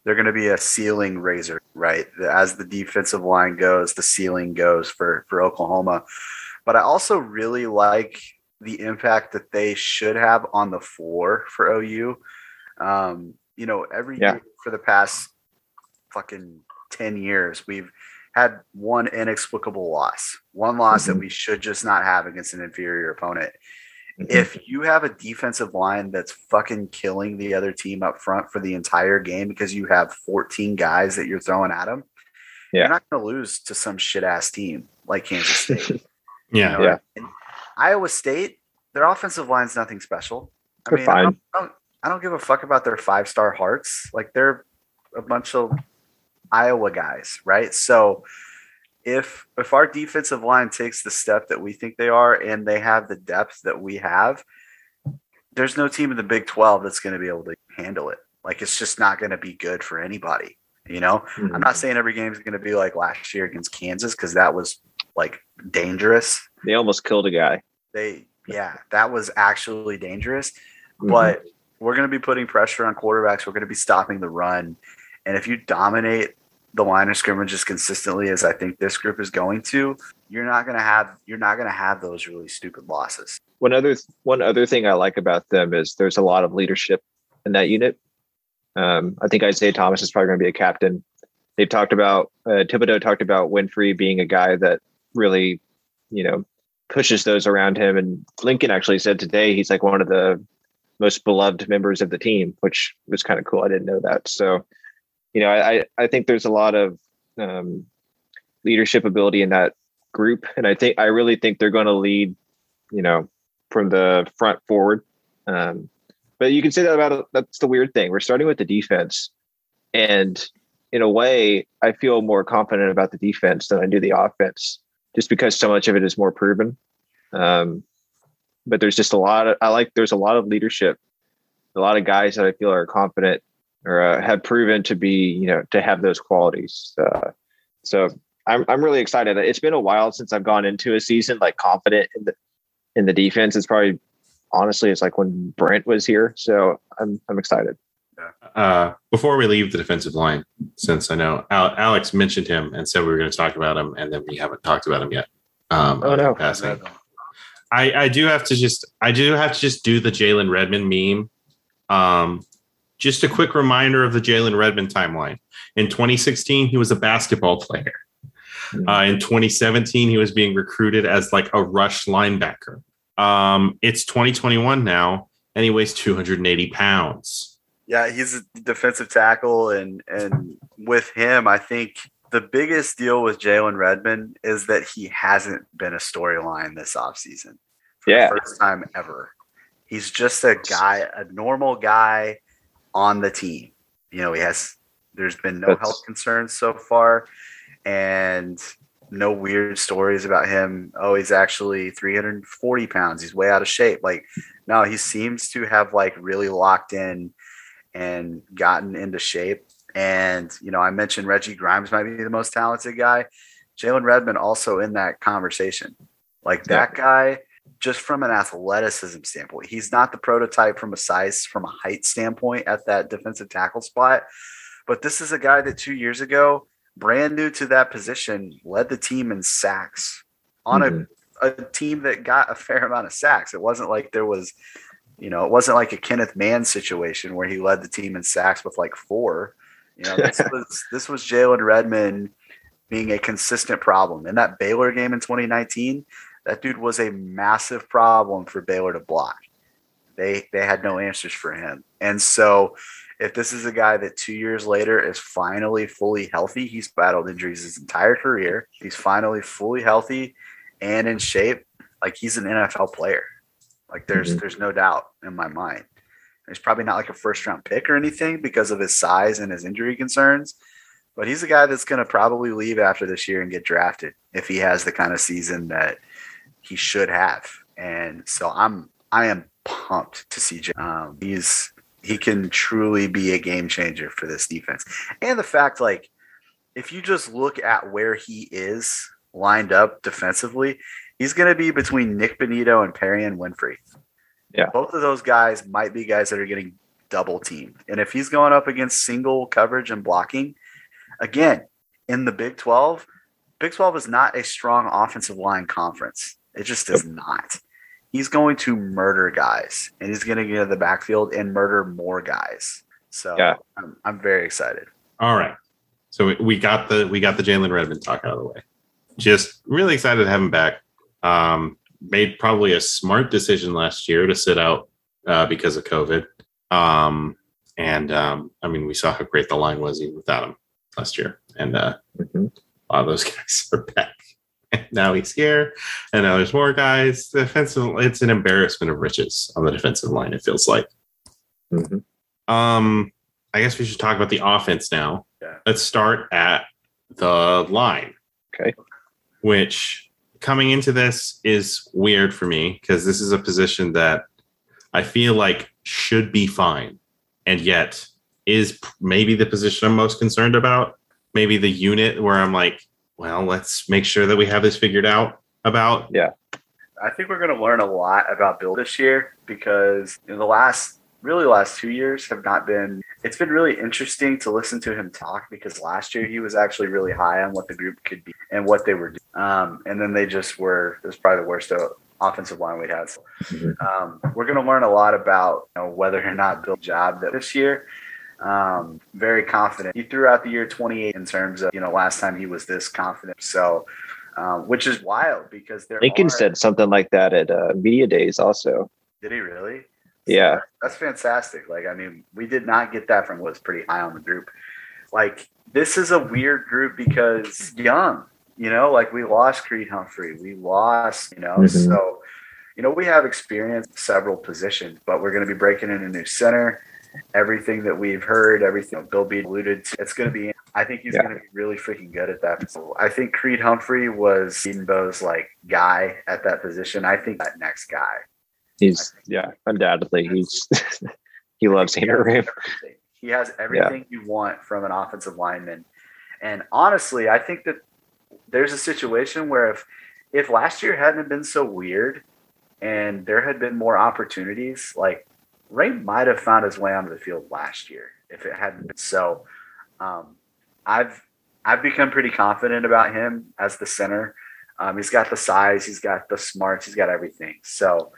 they're going to be a ceiling raiser, right? As the defensive line goes, the ceiling goes for, for Oklahoma. But I also really like the impact that they should have on the floor for O U. Um, you know, every yeah. year for the past fucking ten years, we've had one inexplicable loss, one loss mm-hmm. that we should just not have against an inferior opponent. Mm-hmm. If you have a defensive line that's fucking killing the other team up front for the entire game because you have fourteen guys that you're throwing at them, yeah. you're not going to lose to some shit-ass team like Kansas State. yeah. You know, yeah. Right? Iowa State, their offensive line's nothing special. I they're mean, I don't, I, don't, I don't give a fuck about their five-star hearts. Like, they're a bunch of Iowa guys, right? So if if our defensive line takes the step that we think they are, and they have the depth that we have, there's no team in the Big twelve that's going to be able to handle it. Like, it's just not going to be good for anybody, you know? Mm-hmm. I'm not saying every game is going to be like last year against Kansas, because that was like dangerous. They almost killed a guy. They, yeah, that was actually dangerous. Mm-hmm. But we're going to be putting pressure on quarterbacks. We're going to be stopping the run. And if you dominate the line of scrimmage as consistently as I think this group is going to, you're not going to have you're not going to have those really stupid losses. One other one other thing I like about them is there's a lot of leadership in that unit. Um, I think Isaiah Thomas is probably going to be a captain. They've talked about uh, Thibodeau talked about Winfrey being a guy that really, you know, pushes those around him. And Lincoln actually said today he's like one of the most beloved members of the team, which was kind of cool. I didn't know that. So, you know, I, I think there's a lot of um, leadership ability in that group. And I think I really think they're going to lead, you know, from the front forward. Um, but you can say that about that's the weird thing. We're starting with the defense. And in a way, I feel more confident about the defense than I do the offense, just because so much of it is more proven. Um, but there's just a lot of I like there's a lot of leadership, a lot of guys that I feel are confident, or uh, have proven to be, you know, to have those qualities. Uh, so I'm I'm really excited. It's been a while since I've gone into a season like confident in the in the defense. It's probably, honestly, it's like when Brent was here. So I'm I'm excited. Uh, before we leave the defensive line, since I know Al- Alex mentioned him and said we were going to talk about him, and then we haven't talked about him yet. Um, oh no! Passing. I I do have to just I do have to just do the Jalen Redmond meme. Um. Just a quick reminder of the Jalen Redmond timeline. In twenty sixteen, he was a basketball player. Uh, in twenty seventeen, he was being recruited as like a rush linebacker. Um, it's twenty twenty-one now, and he weighs two hundred eighty pounds. Yeah, he's a defensive tackle. And, and with him, I think the biggest deal with Jalen Redmond is that he hasn't been a storyline this offseason for yeah. the first time ever. He's just a guy, a normal guy on the team. You know, he has, there's been no That's, health concerns so far, and no weird stories about him. Oh, he's actually three hundred forty pounds. He's way out of shape. Like, no, he seems to have like really locked in and gotten into shape. And, you know, I mentioned Reggie Grimes might be the most talented guy. Jalen Redmond also in that conversation. Like, that guy, just from an athleticism standpoint, he's not the prototype from a size, from a height standpoint at that defensive tackle spot. But this is a guy that two years ago, brand new to that position, led the team in sacks on mm-hmm. a, a team that got a fair amount of sacks. It wasn't like there was, you know, it wasn't like a Kenneth Mann situation where he led the team in sacks with like four. You know, this was this was Jalen Redmond being a consistent problem. In that Baylor game in twenty nineteen. That dude was a massive problem for Baylor to block. They they had no answers for him. And so if this is a guy that two years later is finally fully healthy, he's battled injuries his entire career. He's finally fully healthy and in shape. Like, he's an N F L player. Like, there's mm-hmm. there's no doubt in my mind. He's probably not like a first round pick or anything because of his size and his injury concerns. But he's a guy that's going to probably leave after this year and get drafted if he has the kind of season that he should have. And so I'm I am pumped to see Jalen. Um, he's he can truly be a game changer for this defense. And the fact, like, if you just look at where he is lined up defensively, he's going to be between Nik Bonitto and Perrion Winfrey. Yeah, both of those guys might be guys that are getting double teamed. And if he's going up against single coverage and blocking, again, in the Big twelve, Big twelve is not a strong offensive line conference. It just is yep. not. He's going to murder guys, and he's going to get into the backfield and murder more guys. So yeah. I'm, I'm very excited. All right. So we got the we got the Jalen Redmond talk out of the way. Just really excited to have him back. Um, made probably a smart decision last year to sit out uh, because of COVID. Um, and, um, I mean, we saw how great the line was even without him last year. And uh, mm-hmm. a lot of those guys are back. And now he's here. And now there's more guys. The defensive, it's an embarrassment of riches on the defensive line, it feels like. Mm-hmm. Um, I guess we should talk about the offense now. Let's start at the line. Okay. Which coming into this is weird for me because this is a position that I feel like should be fine. And yet is maybe the position I'm most concerned about. Maybe the unit where I'm like, well, let's make sure that we have this figured out about. Yeah. I think we're going to learn a lot about Bill this year because in the last really last two years have not been, it's been really interesting to listen to him talk because last year he was actually really high on what the group could be and what they were doing. Um, and then they just were, it was probably the worst offensive line we'd had. So, um, we're going to learn a lot about you know, whether or not Bill's job that this year. Um, very confident. He threw out the year twenty-eight in terms of, you know, last time he was this confident. So, um, which is wild because there Lincoln are, said something like that at uh, media days also. Did he really? So yeah, that's fantastic. Like, I mean, we did not get that from what's pretty high on the group. Like, this is a weird group because young, you know, like we lost Creed Humphrey. We lost, you know, mm-hmm. so, you know, we have experienced several positions, but we're going to be breaking in a new center. Everything that we've heard, everything Bill B alluded to, it's going to be, I think he's yeah. going to be really freaking good at that. So I think Creed Humphrey was Edenbo's like guy at that position. I think that next guy. He's yeah, undoubtedly he's he loves hearing. He has everything yeah. you want from an offensive lineman, and honestly, I think that there's a situation where if if last year hadn't been so weird, and there had been more opportunities, like Ray might have found his way onto the field last year if it hadn't been so. Um, I've I've become pretty confident about him as the center. Um, he's got the size, he's got the smarts, he's got everything. So.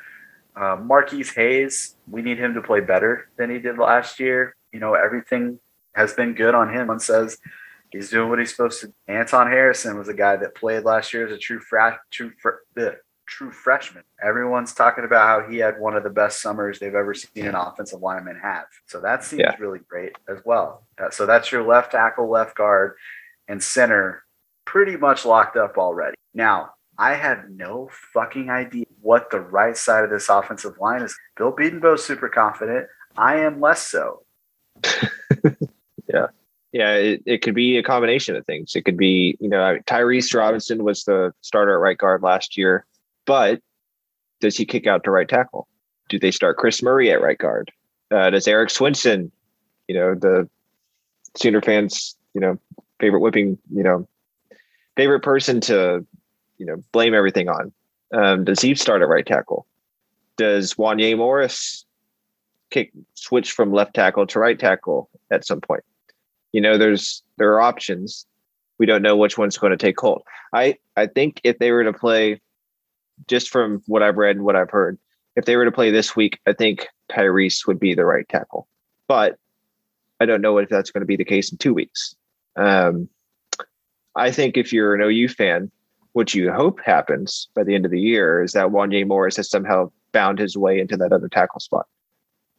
Uh, Marquise Hayes, we need him to play better than he did last year. You know, everything has been good on him. One says he's doing what he's supposed to. Anton Harrison was a guy that played last year as a true fra- true, fr- bleh, true freshman. Everyone's talking about how he had one of the best summers they've ever seen an offensive lineman have. So that seems yeah. really great as well. Uh, so that's your left tackle, left guard, and center pretty much locked up already. Now, I have no fucking idea what the right side of this offensive line is. Bill Biedenbo's super confident. I am less so. yeah. Yeah, it, it could be a combination of things. It could be, you know, Tyrese Robinson was the starter at right guard last year, but does he kick out to right tackle? Do they start Chris Murray at right guard? Uh, does Eric Swinson, you know, the Sooner fans, you know, favorite whipping, you know, favorite person to, you know, blame everything on. Um, does he start at right tackle? Does Wanya Morris kick switch from left tackle to right tackle at some point? You know, there's there are options. We don't know which one's going to take hold. I, I think if they were to play, just from what I've read and what I've heard, if they were to play this week, I think Tyrese would be the right tackle. But I don't know if that's going to be the case in two weeks. Um, I think if you're an O U fan, what you hope happens by the end of the year is that Wanya Morris has somehow found his way into that other tackle spot.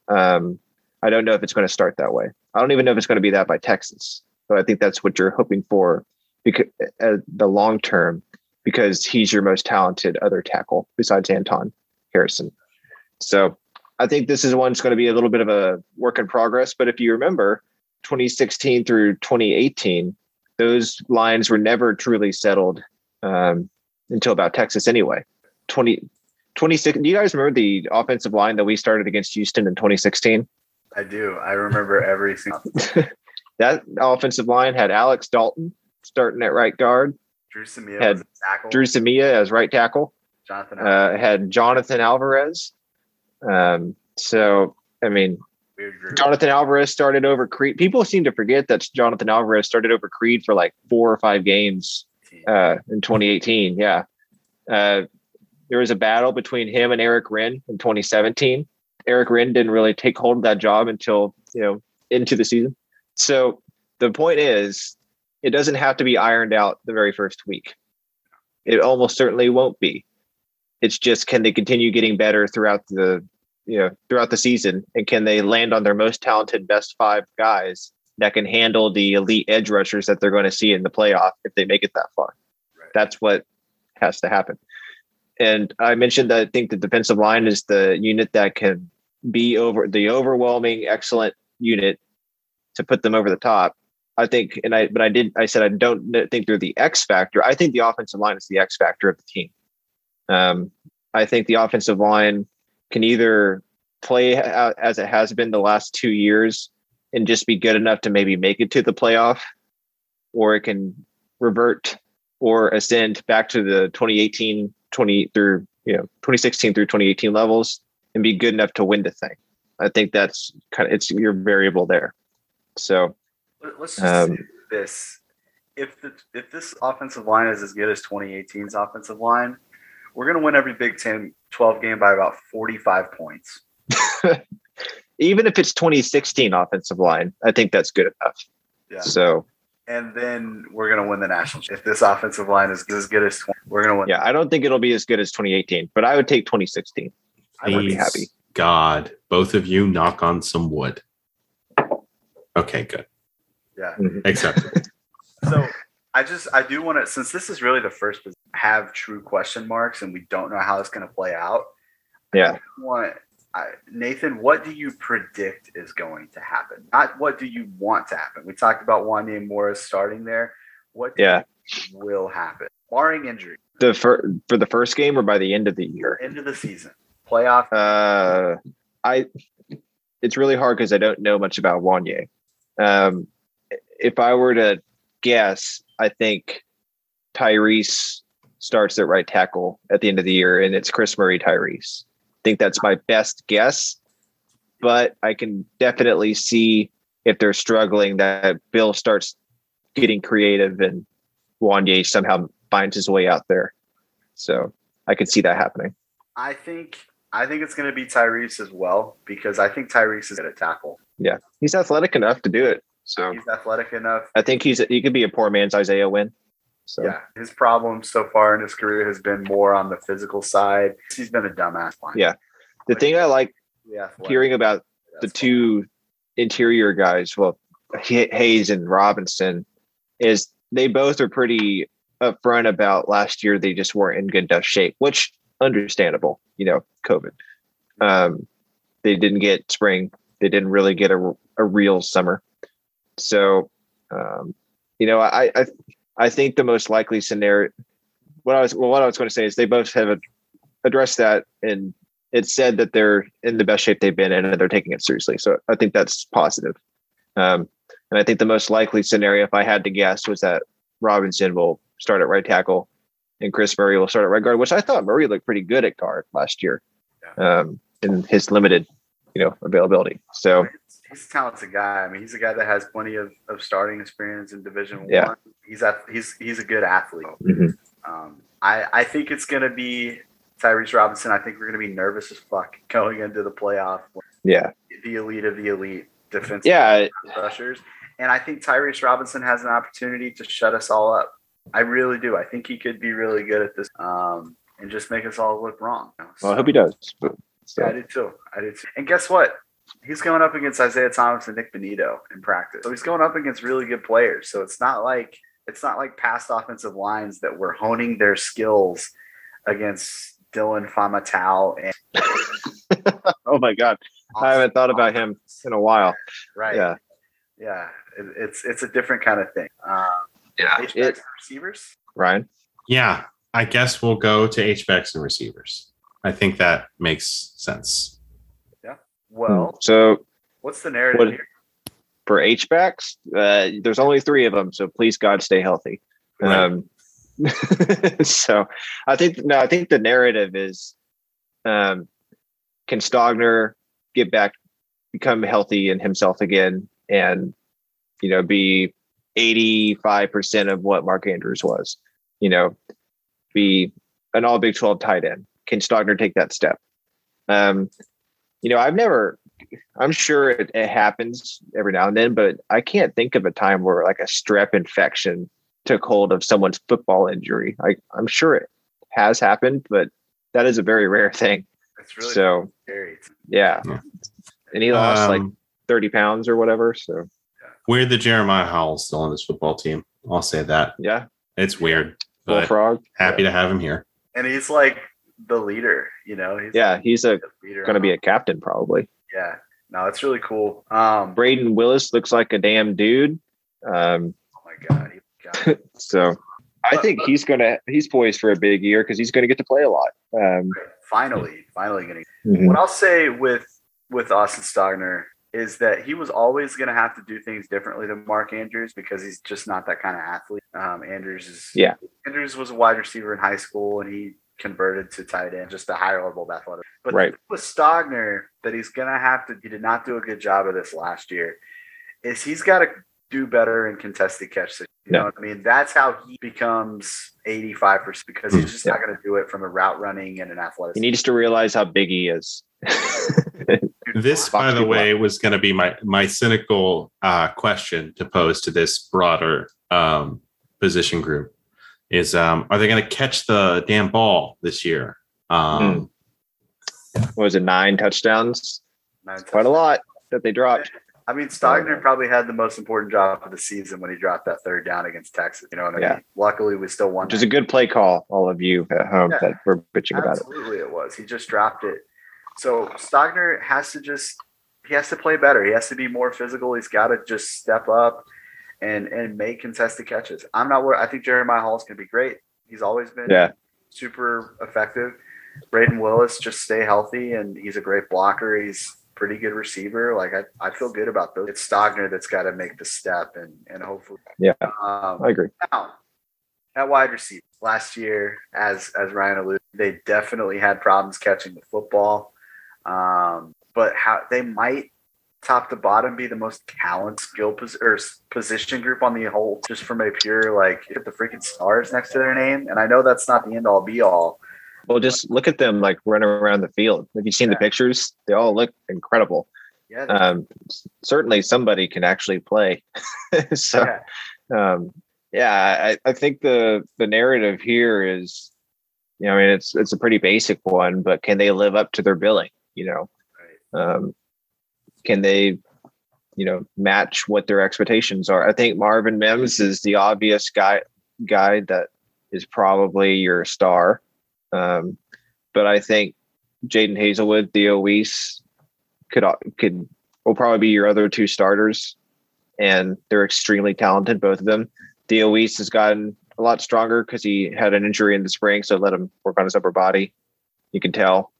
Um, I don't know if it's going to start that way. I don't even know if it's going to be that by Texas, but I think that's what you're hoping for because uh, the long term, because he's your most talented other tackle besides Anton Harrison. So I think this is one that's going to be a little bit of a work in progress. But if you remember twenty sixteen through twenty eighteen, those lines were never truly settled. Um, until about Texas anyway. 20 twenty-six. Do you guys remember the offensive line that we started against Houston in twenty sixteen? I do. I remember everything. That offensive line had Alex Dalton starting at right guard. Drew Samia had tackle. Drew Samia as right tackle. Jonathan Alvarez. Uh, had Jonathan Alvarez. Um, so, I mean, weird group. Jonathan Alvarez started over Creed. People seem to forget that Jonathan Alvarez started over Creed for like four or five games uh, in twenty eighteen. Yeah. Uh, there was a battle between him and Eric Wren in twenty seventeen. Eric Wren didn't really take hold of that job until, you know, into the season. So the point is, it doesn't have to be ironed out the very first week. It almost certainly won't be. It's just, can they continue getting better throughout the, you know, throughout the season, and can they land on their most talented, best five guys that can handle the elite edge rushers that they're going to see in the playoff if they make it that far? Right. That's what has to happen. And I mentioned that I think the defensive line is the unit that can be over the overwhelming excellent unit to put them over the top. I think, and I, but I did, I said, I don't think they're the X factor. I think the offensive line is the X factor of the team. Um, I think the offensive line can either play as it has been the last two years and just be good enough to maybe make it to the playoff, or it can revert or ascend back to the twenty eighteen, twenty through, you know, twenty sixteen through twenty eighteen levels and be good enough to win the thing. I think that's kind of, it's your variable there. So let's just um, say this. If the, if this offensive line is as good as twenty eighteen's offensive line, we're going to win every Big Ten twelve game by about forty-five points. Even if it's twenty sixteen offensive line, I think that's good enough. Yeah. So, and then we're going to win the national championship. If this offensive line is as good as twenty, we're going to win. Yeah, I don't think it'll be as good as twenty eighteen, but I would take twenty sixteen. I would be happy. God, both of you knock on some wood. Okay, good. Yeah. Mm-hmm. Acceptable. So I just, I do want to, since this is really the first position, have true question marks and we don't know how it's going to play out. Yeah. I want, I, Nathan, what do you predict is going to happen? Not what do you want to happen? We talked about Wanya Morris starting there. What do yeah. you will happen? Barring injury. The fir- For the first game or by the end of the year? End of the season. Playoff. Uh, I. It's really hard because I don't know much about Wanya. Um, if I were to guess, I think Tyrese starts at right tackle at the end of the year, and it's Chris Murray, Tyrese. I think that's my best guess, but I can definitely see if they're struggling that Bill starts getting creative and Wanya somehow finds his way out there. So I could see that happening. I think I think it's going to be Tyrese as well, because I think Tyrese is at a tackle. Yeah, he's athletic enough to do it. So he's athletic enough. I think he's he could be a poor man's Isaiah Wynn. So. Yeah, his problem so far in his career has been more on the physical side. He's been a dumbass line. Yeah. The but thing I like hearing about the two fun. interior guys, well, Hayes and Robinson, is they both are pretty upfront about last year they just weren't in good enough shape, which understandable, you know, COVID. Um, they didn't get spring. They didn't really get a, a real summer. So, um, you know, I, I – I think the most likely scenario, what I was, well, what I was going to say is they both have addressed that, and it's said that they're in the best shape they've been in and they're taking it seriously. So I think that's positive. Um, and I think the most likely scenario, if I had to guess, was that Robinson will start at right tackle and Chris Murray will start at right guard, which I thought Murray looked pretty good at guard last year um, in his limited, you know, availability. So he's a talented guy. I mean, he's a guy that has plenty of, of starting experience in Division yeah. One. He's a, he's he's a good athlete. Mm-hmm. Um, I I think it's gonna be Tyrese Robinson. I think we're gonna be nervous as fuck going into the playoff. Yeah, the elite of the elite defensive yeah. rushers, and I think Tyrese Robinson has an opportunity to shut us all up. I really do. I think he could be really good at this, um, and just make us all look wrong. So, well, I hope he does. But, so. yeah, I did too. I did too. And guess what? He's going up against Isaiah Thomas and Nik Bonitto in practice. So he's going up against really good players. So it's not like it's not like past offensive lines that were honing their skills against Dylan Famatau. And oh my God. Austin I haven't thought Thomas. about him in a while. Right. Yeah. Yeah. It, it's, it's a different kind of thing. Um, yeah. H-backs and receivers. Ryan. Yeah. I guess we'll go to H-backs and receivers. I think that makes sense. Yeah. Well, so what's the narrative what, here? For H-backs, uh, there's only three of them, so please, God, stay healthy. Right. Um, so I think, no, I think the narrative is, um, can Stogner get back, become healthy and himself again and, you know, be eighty-five percent of what Mark Andrews was, you know, be an all Big twelve tight end. Can Stogner take that step? Um, you know, I've never, I'm sure it, it happens every now and then, but I can't think of a time where like a strep infection took hold of someone's football injury. I, I'm sure it has happened, but that is a very rare thing. That's really so scary. Yeah. yeah. And he lost um, like thirty pounds or whatever. So weird that Jeremiah Howell's still on this football team. I'll say that. Yeah. It's weird. Bullfrog. Happy yeah. to have him here. And he's like the leader, you know? He's yeah. Like he's a going to be a captain probably. Yeah. No, it's really cool. Um, Braden Willis looks like a damn dude. Um, oh my God. He so I think he's gonna he's poised for a big year because he's gonna get to play a lot. Um, finally, finally getting mm-hmm. What I'll say with with Austin Stogner is that he was always gonna have to do things differently than Mark Andrews because he's just not that kind of athlete. Um, Andrews is yeah. Andrews was a wide receiver in high school and he converted to tight end, just a higher level of athletics. But right. with Stogner, that he's gonna have to he did not do a good job of this last year, is he's gotta do better in contested catch. You know no. what I mean? That's how he becomes eighty-five percent because he's just yeah. not going to do it from a route running and an athletic. He needs to realize how big he is. This, by the way, was going to be my, my cynical uh, question to pose to this broader um, position group is, um, are they going to catch the damn ball this year? Um, mm. What was it? Nine touchdowns? Nine touchdowns. Quite a lot that they dropped. I mean, Stogner probably had the most important job of the season when he dropped that third down against Texas. You know what I mean? Yeah. Luckily, we still won. Which is a good play call, all of you at home yeah, that were bitching about it. Absolutely, it was. He just dropped it. So Stogner has to just – he has to play better. He has to be more physical. He's got to just step up and and make contested catches. I'm not worried. I think Jeremiah Hall is going to be great. He's always been yeah. super effective. Braden Willis, just stay healthy, and he's a great blocker. He's – pretty good receiver. Like I, I feel good about those. It's Stogner that's got to make the step and, and hopefully. Yeah, um, I agree. Now, at wide receiver last year, as as Ryan alluded, they definitely had problems catching the football. Um, but how they might top to bottom be the most talented skill pos- or position group on the whole, just from a pure like hit the freaking stars next to their name. And I know that's not the end all be all. Well, just look at them like running around the field. Have you seen yeah. the pictures? They all look incredible. Yeah. Um, certainly somebody can actually play. so, yeah, um, yeah I, I think the, the narrative here is, you know, I mean, it's, it's a pretty basic one, but can they live up to their billing? You know, right. um, can they, you know, match what their expectations are? I think Marvin Mims is the obvious guy, guy that is probably your star. Um, but I think Jadon Haselwood, Theo Wease could could will probably be your other two starters, and they're extremely talented, both of them. Theo Wease has gotten a lot stronger because he had an injury in the spring, so let him work on his upper body. You can tell.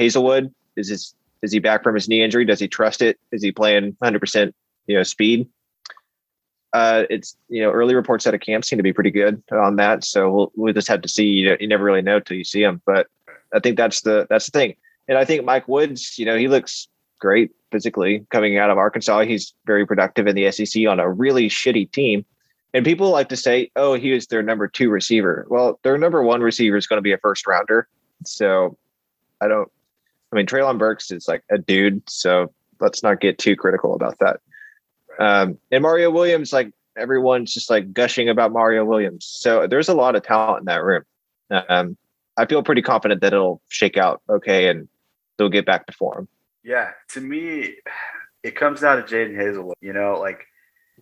Haselwood is his, is he back from his knee injury? Does he trust it? Is he playing one hundred percent? You know, speed. Uh, it's, you know, early reports out of camp seem to be pretty good on that. So we'll, we'll just have to see. You know, you never really know till you see him. But I think that's the that's the thing. And I think Mike Woods, you know, he looks great physically coming out of Arkansas. He's very productive in the S E C on a really shitty team. And people like to say, oh, he is their number two receiver. Well, their number one receiver is going to be a first rounder. So I don't I mean, Treylon Burks is like a dude. So let's not get too critical about that. Um, and Mario Williams, like everyone's just like gushing about Mario Williams. So there's a lot of talent in that room. Um, I feel pretty confident that it'll shake out okay, and they'll get back to form. Yeah, to me, it comes down to Jadon Haselwood. You know, like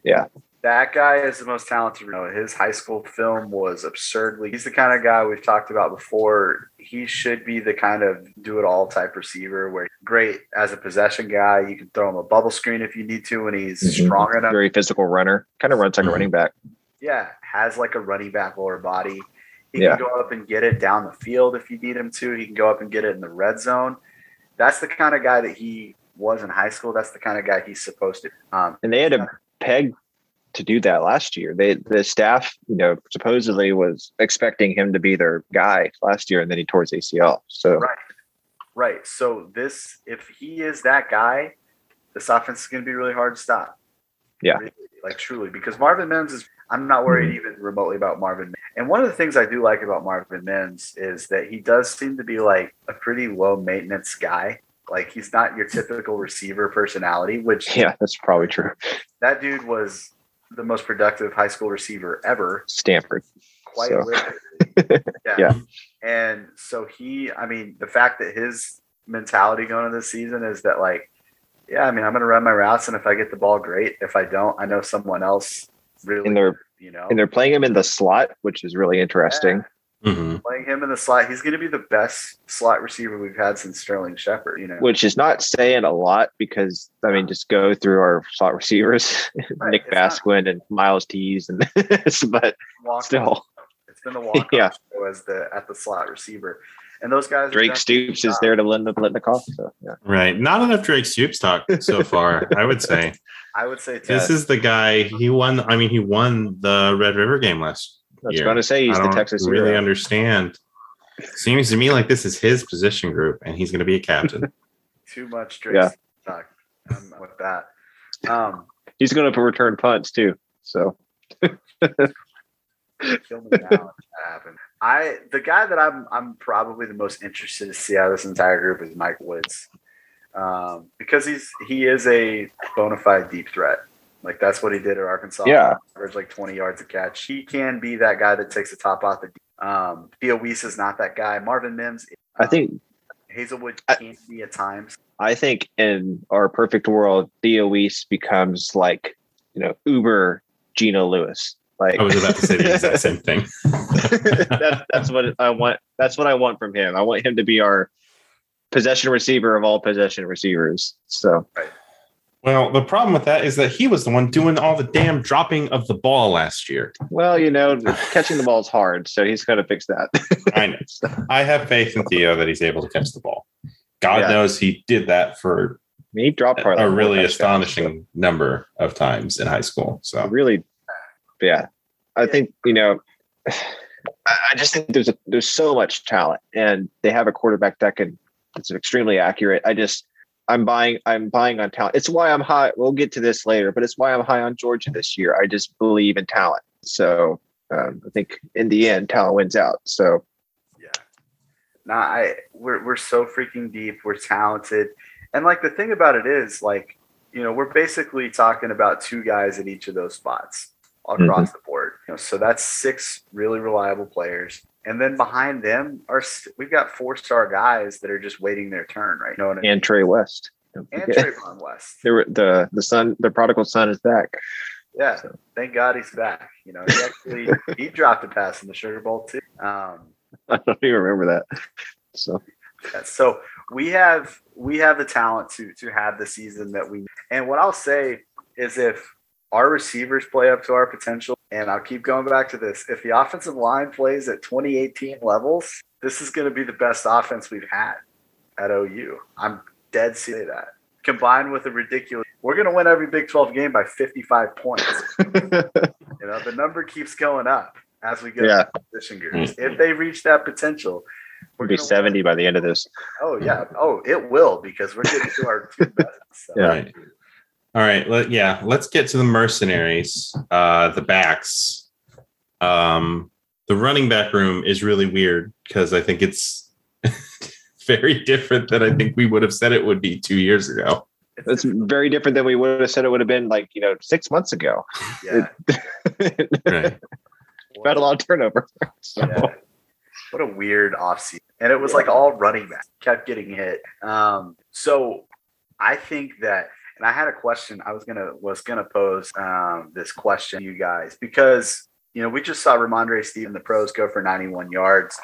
yeah, that guy is the most talented. You know, his high school film was absurdly. He's the kind of guy we've talked about before. He should be the kind of do-it-all type receiver where great as a possession guy. You can throw him a bubble screen if you need to, and he's mm-hmm. strong enough. Very physical runner. Kind of runs like mm-hmm. a running back. Yeah. Has like a running back lower body. He yeah. can go up and get it down the field if you need him to. He can go up and get it in the red zone. That's the kind of guy that he was in high school. That's the kind of guy he's supposed to be. Um, and they had a peg to do that last year. They, the staff, you know, supposedly was expecting him to be their guy last year, and then he tore his A C L. So right, right. So this, if he is that guy, this offense is going to be really hard to stop. Yeah, really, like truly, because Marvin Mims is. I'm not worried even remotely about Marvin Mims. And one of the things I do like about Marvin Mims is that he does seem to be like a pretty low maintenance guy. Like he's not your typical receiver personality, which yeah, that's probably true. That dude was the most productive high school receiver ever. Stanford. Quite so. literally. Yeah. yeah. And so he, I mean, the fact that his mentality going into this season is that like, yeah, I mean, I'm going to run my routes, and if I get the ball, great. If I don't, I know someone else really, and they're, you know, and they're playing him in the slot, which is really interesting. Yeah. Mm-hmm. Playing him in the slot, he's going to be the best slot receiver we've had since Sterling Shepard, you know, which is not saying a lot because I mean, just go through our slot receivers, right. Nick it's Basquin not, and Miles Tees, and this, but still, it's been the walk-off yeah. show as the at the slot receiver. And those guys, Drake Stoops is there to lend up Litnikoff. So, yeah. Right. Not enough Drake Stoops talk so far, I would say. I would say Ted. This is the guy. He won. I mean, he won the Red River game last year. I was going to say he's I the Texas. Really hero. Understand. Seems to me like this is his position group, and he's going to be a captain. Too much Drake yeah. talk um, with that. Um, he's going to return punts too. So. Kill me now. I the guy that I'm I'm probably the most interested to see out of this entire group is Mike Woods, um, because he's he is a bona fide deep threat. Like that's what he did at Arkansas. Yeah, averaged like twenty yards a catch. He can be that guy that takes the top off the. Um, Theo Wease is not that guy. Marvin Mims. Um, I think Haselwood can be at times. I think in our perfect world, Theo Wease becomes like you know Uber Geno Lewis. Like, I was about to say the exact same thing. that's, that's what I want. That's what I want from him. I want him to be our possession receiver of all possession receivers. So, well, the problem with that is that he was the one doing all the damn dropping of the ball last year. Well, you know, catching the ball is hard, so he's got to fix that. I know. So. I have faith in Theo that he's able to catch the ball. God yeah. knows he did that for I mean, he dropped part a, a really astonishing guys, so. number of times in high school. So really. Yeah, I think, you know, I just think there's a, there's so much talent, and they have a quarterback that can it's extremely accurate. I just I'm buying I'm buying on talent. It's why I'm high. We'll get to this later, but it's why I'm high on Georgia this year. I just believe in talent. So um, I think in the end, talent wins out. So yeah, nah, I we're we're so freaking deep. We're talented, and like the thing about it is, like you know, we're basically talking about two guys at each of those spots. Across mm-hmm. the board, you know, so that's six really reliable players, and then behind them are we've got four-star guys that are just waiting their turn, right? You know what I mean? And Trey West, and Trayvon West. Were, the the son, the prodigal son, is back. Yeah, so. Thank God he's back. You know, he actually he dropped a pass in the Sugar Bowl too. Um, I don't even remember that. So, yeah, so we have we have the talent to to have the season that we. And what I'll say is if. Our receivers play up to our potential, and I'll keep going back to this. If the offensive line plays at twenty eighteen levels, this is going to be the best offense we've had at O U. I'm dead serious that. Combined with a ridiculous – we're going to win every Big twelve game by fifty-five points. You know, the number keeps going up as we go yeah. to position groups. Mm-hmm. If they reach that potential – we're going to be seventy win. By the end of this. Oh, yeah. Oh, it will because we're getting to our two best. So. Yeah. Right. All right, let, yeah, let's get to the mercenaries, uh, the backs. Um, the running back room is really weird because I think it's very different than I think we would have said it would be two years ago. It's very different than we would have said it would have been like, you know, six months ago. Yeah. It, right. Had a lot of turnover. So. Yeah. What a weird offseason. And it was yeah. like all running back, kept getting hit. Um, so I think that... And I had a question I was gonna was gonna pose um, this question to you guys because you know we just saw Ramondre Stevenson in the pros go for ninety-one yards,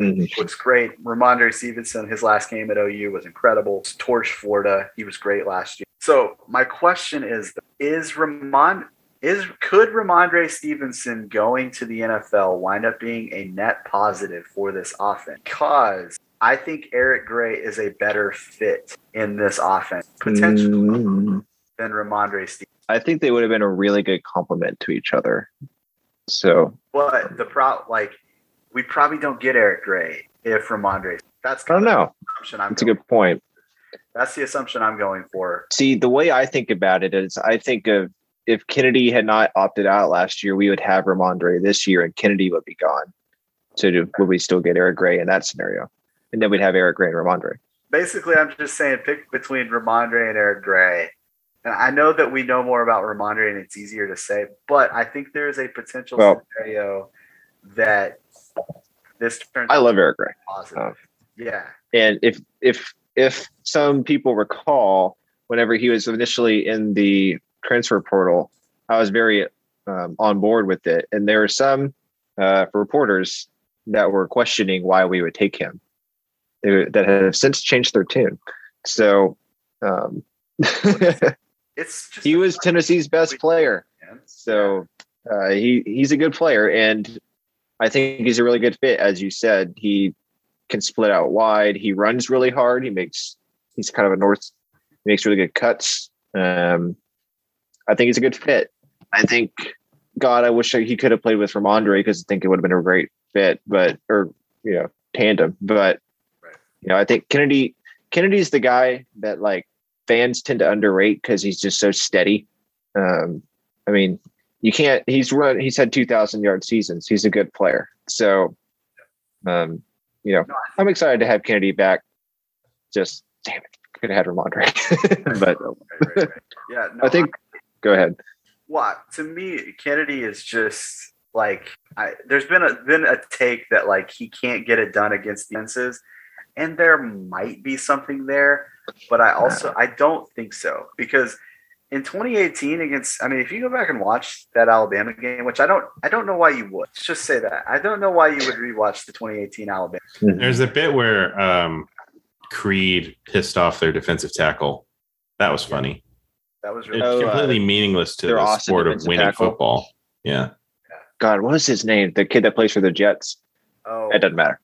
mm-hmm. which was great. Ramondre Stevenson, his last game at O U was incredible. Torched Florida, he was great last year. So my question is: Is Ramond Is could Ramondre Stevenson going to the N F L wind up being a net positive for this offense? Because I think Eric Gray is a better fit in this offense, potentially, mm. than Ramondre Stevenson. I think they would have been a really good complement to each other. So, but the pro like we probably don't get Eric Gray if Ramondre. That's kind I don't of know. Assumption I'm that's a good for. Point. That's the assumption I'm going for. See, the way I think about it is, I think of. If Kennedy had not opted out last year, we would have Ramondre this year and Kennedy would be gone. So do, would we still get Eric Gray in that scenario? And then we'd have Eric Gray and Ramondre. Basically, I'm just saying pick between Ramondre and Eric Gray. And I know that we know more about Ramondre and it's easier to say, but I think there is a potential well, scenario that this turns out. I love Eric Gray. Positive. Um, yeah. And if if if some people recall, whenever he was initially in the transfer portal, I was very um, on board with it. And there were some uh, reporters that were questioning why we would take him they, that have since changed their tune. So um, it's just he was Tennessee's best player. So uh, he he's a good player. And I think he's a really good fit. As you said, he can split out wide. He runs really hard. He makes, he's kind of a north, he makes really good cuts. Um, I think he's a good fit. I think, God, I wish he could have played with Ramondre because I think it would have been a great fit, but or you know, tandem. But right. you know, I think Kennedy Kennedy's the guy that like fans tend to underrate because he's just so steady. Um, I mean, you can't. He's run. He's had two thousand yard seasons. He's a good player. So, um, you know, I'm excited to have Kennedy back. Just damn it, could have had Ramondre, but right, right, right. yeah, no, I think. I- Go ahead. Well, to me, Kennedy is just like I, there's been a been a take that like he can't get it done against defenses, and there might be something there, but I also I don't think so because in twenty eighteen against I mean if you go back and watch that Alabama game, which I don't I don't know why you would let's just say that I don't know why you would rewatch the twenty eighteen Alabama. There's a bit where um, Creed pissed off their defensive tackle. That was funny. That was really it's completely uh, meaningless to the awesome sport of winning tackle. Football. Yeah. God, what was his name? The kid that plays for the Jets. Oh, it doesn't matter.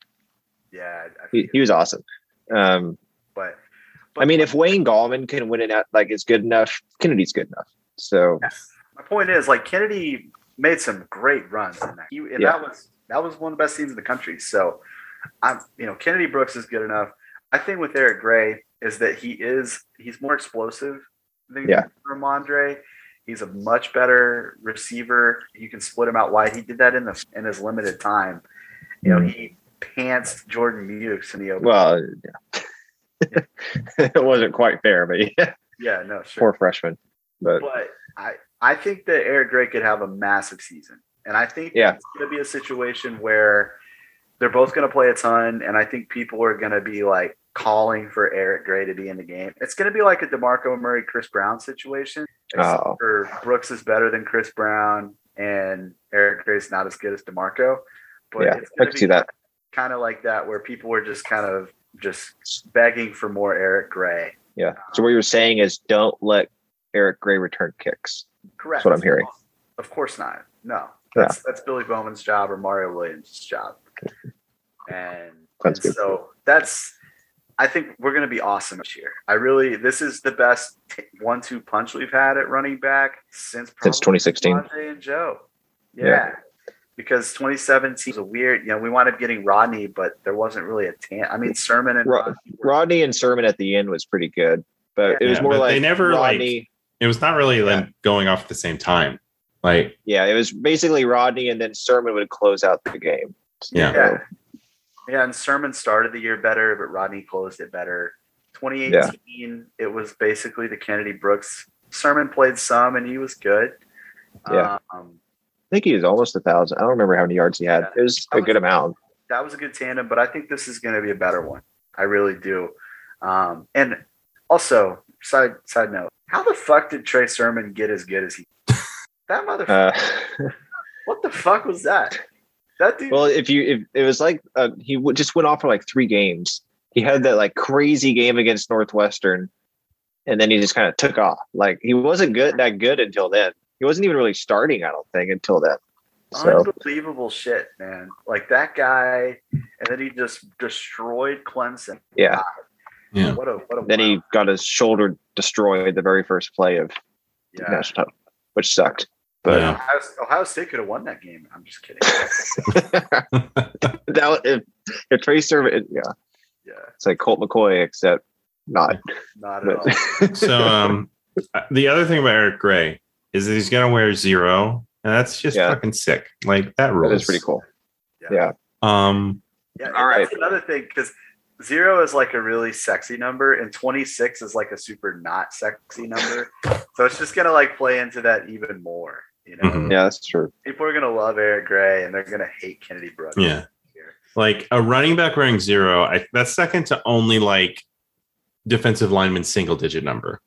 Yeah, I he, he was awesome. Um, but, but I mean, if Wayne Gallman can win it out, like it's good enough. Kennedy's good enough. So yeah. My point is, like Kennedy made some great runs in that. He, and yeah. that was that was one of the best teams in the country. So I'm, you know, Kennedy Brooks is good enough. I think with Eric Gray is that he is he's more explosive. Than yeah. Ramondre, he's a much better receiver. You can split him out wide. He did that in the in his limited time. You know, he pantsed Jordan Mukes in the open. Well, yeah. Yeah. It wasn't quite fair, but yeah, yeah, no, sure. Poor freshman. But, but I, I think that Eric Gray could have a massive season, and I think yeah. it's going to be a situation where they're both going to play a ton, and I think people are going to be like. Calling for Eric Gray to be in the game. It's going to be like a DeMarco Murray, Chris Brown situation. Except oh. for Brooks is better than Chris Brown, and Eric Gray's not as good as DeMarco. But yeah, it's going I can to be see that. Kind of like that, where people were just kind of just begging for more Eric Gray. Yeah. Um, so what you're saying is, don't let Eric Gray return kicks. Correct. That's what I'm hearing. Of course not. No. That's yeah. that's Billy Bowman's job or Mario Williams' job. And, and so that's. I think we're going to be awesome this year. I really, this is the best t- one-two punch we've had at running back since since twenty sixteen. Rodney and Joe, yeah. yeah, because twenty seventeen was a weird. You know, we wound up getting Rodney, but there wasn't really a tan. I mean, Sermon and Rod- Rodney, were- Rodney and Sermon at the end was pretty good, but yeah. it was yeah, more like they never Rodney. Like, it was not really yeah. them going off at the same time. Like yeah, it was basically Rodney, and then Sermon would close out the game. So, yeah. yeah. Yeah, and Sermon started the year better, but Rodney closed it better. twenty eighteen, yeah. it was basically the Kennedy Brooks. Sermon played some, and he was good. Yeah, um, I think he was almost a thousand. I don't remember how many yards he had. Yeah, it was a was good a, amount. That was a good tandem, but I think this is going to be a better one. I really do. Um, and also, side side note: how the fuck did Trey Sermon get as good as he? That motherfucker! Uh, what the fuck was that? That dude. Well, if you, if it was like uh, he w- just went off for like three games. He had that like crazy game against Northwestern, and then he just kind of took off. Like he wasn't good that good until then, he wasn't even really starting, I don't think, until then. So. Unbelievable shit, man. Like that guy, and then he just destroyed Clemson. Yeah. God. Yeah. What a, what a then wild. He got his shoulder destroyed the very first play of yeah. the national title, which sucked. But yeah. Ohio, Ohio State could have won that game. I'm just kidding. that if, if Trey Sermon, yeah, yeah, it's like Colt McCoy, except not, not at but. all. So um, the other thing about Eric Gray is that he's gonna wear zero, and that's just yeah. fucking sick. Like that rules. That's pretty cool. Yeah. yeah. Um. Yeah. All right. That's another thing, because zero is like a really sexy number, and twenty-six is like a super not sexy number. So it's just gonna like play into that even more. You know? Mm-hmm. Yeah, that's true. People are going to love Eric Gray, and they're going to hate Kennedy Brooks. Yeah. Like, a running back wearing zero, I, that's second to only, like, defensive lineman single-digit number,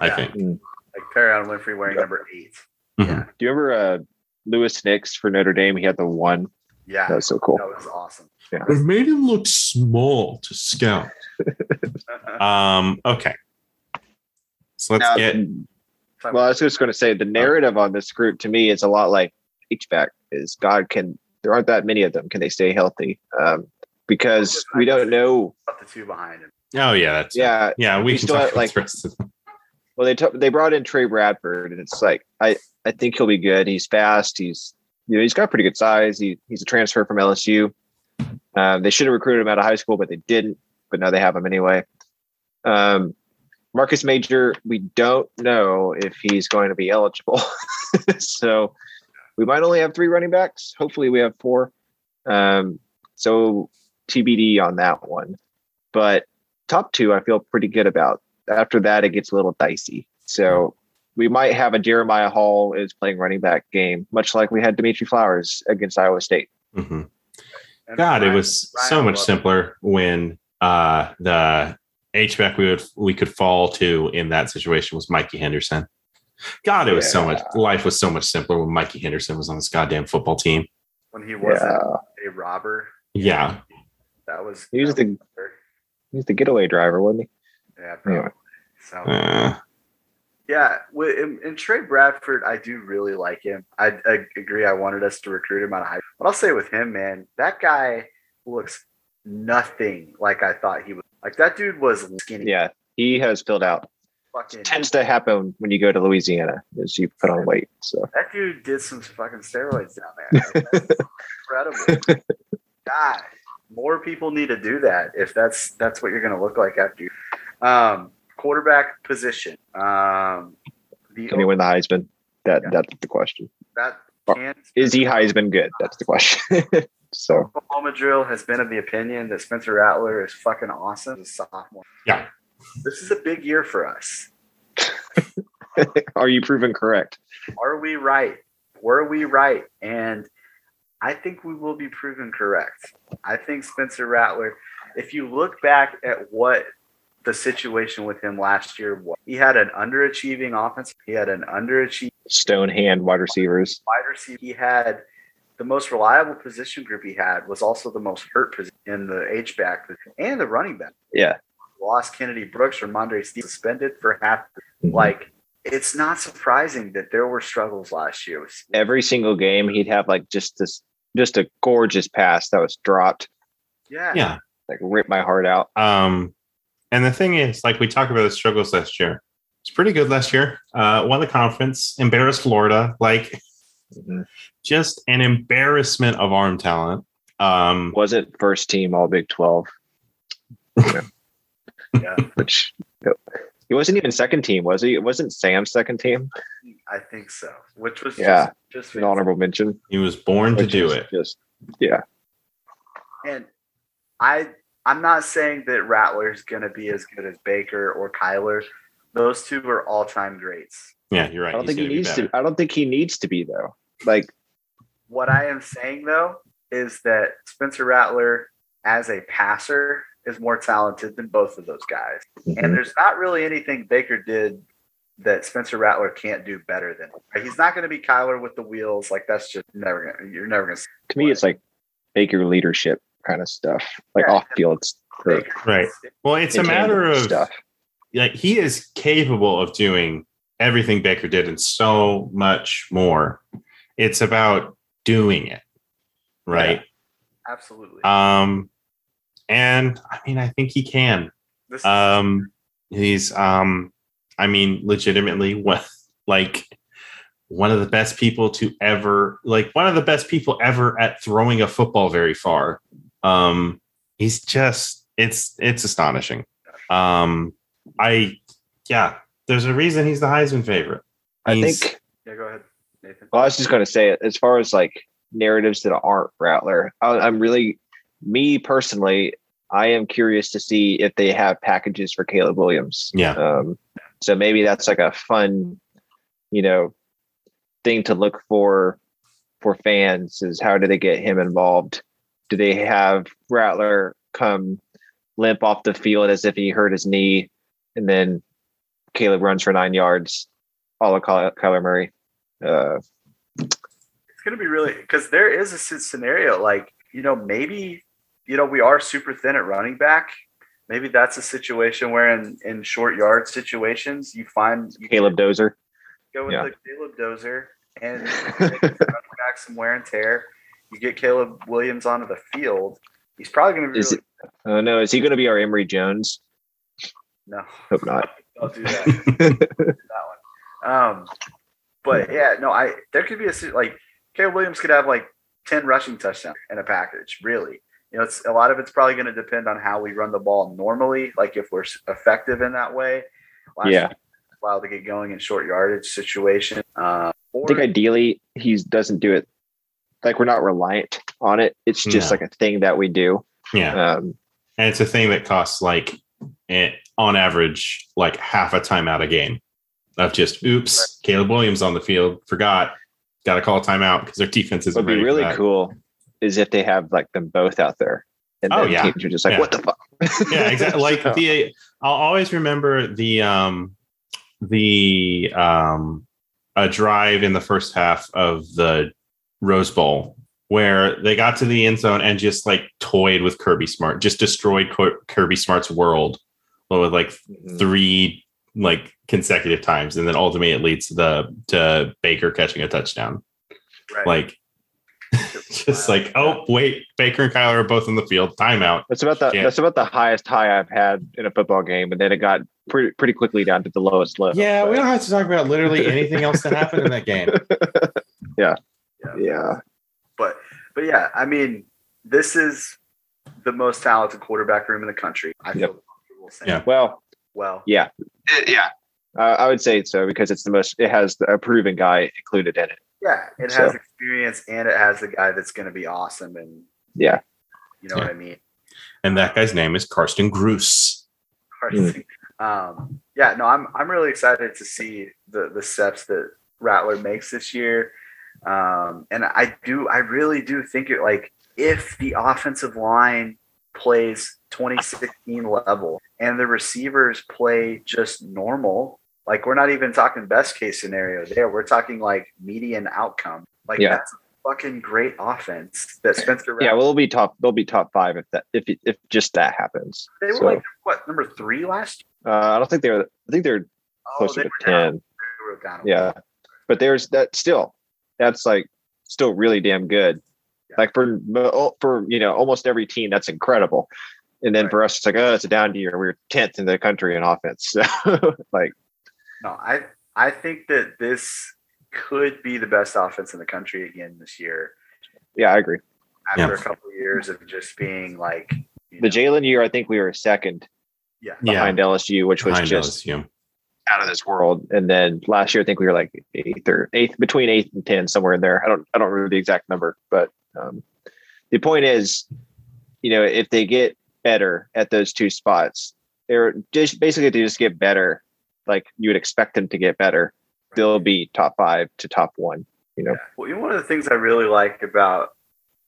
I yeah. think. Like, Perrion Winfrey wearing yeah. number eight. Mm-hmm. Yeah. Do you remember uh, Lewis Nix for Notre Dame? He had the one. Yeah. That was so cool. That was awesome. Yeah. It made him look small to scout. um. Okay. So let's now, get... Well, I was just going to say the narrative on this group to me is a lot like H B A C is God can, there aren't that many of them. Can they stay healthy? Um, because we don't know the two behind him. Oh yeah. That's yeah. It. Yeah. We, we can still have, like, the rest of them. Well, they, t- they brought in Trey Bradford, and it's like, I, I think he'll be good. He's fast. He's, you know, he's got pretty good size. He, he's a transfer from L S U. Um, they should have recruited him out of high school, but they didn't, but now they have him anyway. Um, Marcus Major, we don't know if he's going to be eligible. So we might only have three running backs. Hopefully we have four. Um, so T B D on that one. But top two, I feel pretty good about. After that, it gets a little dicey. So we might have a Jeremiah Hall is playing running back game, much like we had Demetri Flowers against Iowa State. Mm-hmm. God, Ryan, it was Ryan so much simpler when uh, the – H B A C we would we could fall to in that situation was Mikey Henderson. God, it was yeah. so much life was so much simpler when Mikey Henderson was on this goddamn football team. When he wasn't yeah. a robber. Yeah. That was he was the better. He was the getaway driver, wasn't he? Yeah, probably. Anyway. So, uh, yeah, with, in, in Trey Bradford, I do really like him. I, I agree. I wanted us to recruit him out of high school. But I'll say with him, man, that guy looks nothing like I thought he was. Like, that dude was skinny. Yeah, he has filled out. Fucking it tends to happen when you go to Louisiana, is you put on weight. So that dude did some fucking steroids down there. That's incredible. God, more people need to do that if that's that's what you're going to look like after you. Um, quarterback position. Um, the Can he win the Heisman? That yeah. That's the question. That can is he Heisman good? That's the question. So Oklahoma Drill has been of the opinion that Spencer Rattler is fucking awesome as a sophomore. Yeah. This is a big year for us. Are you proven correct? Are we right? Were we right? And I think we will be proven correct. I think Spencer Rattler, if you look back at what the situation with him last year was, he had an underachieving offense. He had an underachieving stone hand wide receivers. Wide receiver. He had the most reliable position group he had was also the most hurt position in the H-back and the running back. Yeah. Lost Kennedy Brooks or Ramondre Steve suspended for half. Mm-hmm. Like, it's not surprising that there were struggles last year. Every single game he'd have like just this, just a gorgeous pass that was dropped. Yeah. Yeah. Like ripped my heart out. Um, and the thing is, like we talked about the struggles last year. It's pretty good last year. Uh, won the conference, embarrassed Florida. Like, mm-hmm. Just an embarrassment of arm talent. Um, was it first team all Big twelve? Yeah. yeah. Which he wasn't even second team, was he? It wasn't Sam's second team. I think so. Which was yeah, just, just an honorable mention. He was born to do it. Just yeah. And I I'm not saying that Rattler's going to be as good as Baker or Kyler. Those two are all time greats. Yeah, you're right. I don't He's think he needs to. I don't think he needs to be though. Like, what I am saying though is that Spencer Rattler as a passer is more talented than both of those guys. Mm-hmm. And there's not really anything Baker did that Spencer Rattler can't do better than him. He's not going to be Kyler with the wheels. Like, that's just never going to, you're never going to. To me, it's like Baker leadership kind of stuff, like yeah, off field. Right. Well, it's a matter of stuff. Like, he is capable of doing everything Baker did and so much more. It's about doing it, right? Yeah, absolutely. Um, and I mean, I think he can. This um, he's, um, I mean, legitimately, what, like one of the best people to ever, like one of the best people ever at throwing a football very far. Um, he's just, it's, it's astonishing. Um, I, yeah, there's a reason he's the Heisman favorite. He's, I think. Yeah, go ahead, Nathan. Well, I was just going to say, as far as like narratives that aren't Rattler, I, I'm really, me personally, I am curious to see if they have packages for Caleb Williams. Yeah. Um, so maybe that's like a fun, you know, thing to look for for fans is how do they get him involved? Do they have Rattler come limp off the field as if he hurt his knee and then Caleb runs for nine yards, all of Kyler Murray? Uh, it's going to be really, because there is a scenario like, you know, maybe, you know, we are super thin at running back. Maybe that's a situation where in, in short yard situations, you find you Caleb Dozer. Go with yeah. the Caleb Dozer and running back some wear and tear. You get Caleb Williams onto the field. He's probably going to be is really it, uh, no, is he going to be our Emory Jones? No. Hope not. Don't do that. that one. Um, but, yeah, no, I there could be a – like, Caleb Williams could have, like, ten rushing touchdowns in a package, really. You know, it's a lot of it's probably going to depend on how we run the ball normally, like if we're effective in that way. Last yeah. While to get going in short yardage situation. Uh, or, I think ideally he doesn't do it. Like we're not reliant on it. It's just no. like a thing that we do. Yeah. Um, and it's a thing that costs like it, on average, like half a timeout a game of just, oops, right. Caleb Williams on the field. Forgot. Got to call a timeout because their defense isn't ready. It would be really cool is if they have like them both out there. And oh, yeah. Teams are just like, yeah. what the fuck? yeah, exactly. Like so. the, I'll always remember the, um, the, um, a drive in the first half of the Rose Bowl where they got to the end zone and just like toyed with Kirby Smart, just destroyed Kirby Smart's world with like three like consecutive times. And then ultimately it leads to the, to Baker catching a touchdown. Right. Like, just wow. like, oh wait, Baker and Kyler are both in the field. Timeout. That's about the Shit. that's about the highest high I've had in a football game, and then it got pretty pretty quickly down to the lowest level. Yeah, but. We don't have to talk about literally anything else that happened in that game. Yeah. yeah, yeah, but but yeah, I mean, this is the most talented quarterback room in the country. I feel yep. comfortable saying. Yeah. Well, well, yeah, it, yeah. Uh, I would say so because it's the most. It has a proven guy included in it. Yeah, it has so. experience and it has the guy that's going to be awesome. And yeah, you know yeah. what I mean? And that guy's name is Karsten Gruss. Karsten. Mm. Um, yeah, no, I'm I'm really excited to see the, the steps that Rattler makes this year. Um, and I do, I really do think it like if the offensive line plays twenty sixteen level and the receivers play just normal. Like, we're not even talking best case scenario there. We're talking, like, median outcome. Like, yeah. that's a fucking great offense that Spencer Rattler. Yeah, we'll be top, they'll be top five if that if if just that happens. They were, so, like, what, number three last year? Uh, I don't think they were – I think they're closer oh, they to ten. Down. They were down yeah. But there's – that still, that's, like, still really damn good. Yeah. Like, for, for, you know, almost every team, that's incredible. And then right. for us, it's like, oh, it's a down year. We're tenth in the country in offense. So, like – No, I I think that this could be the best offense in the country again this year. Yeah, I agree. After yeah. a couple of years of just being like you the Jalen year, I think we were second. Yeah, behind yeah. L S U, which was behind just L S U. Out of this world. And then last year, I think we were like eighth or eighth between eighth and ten, somewhere in there. I don't I don't remember the exact number, but um, the point is, you know, if they get better at those two spots, they're just basically they just get better. Like you would expect them to get better. They'll be top five to top one, you know? Yeah. Well, one of the things I really like about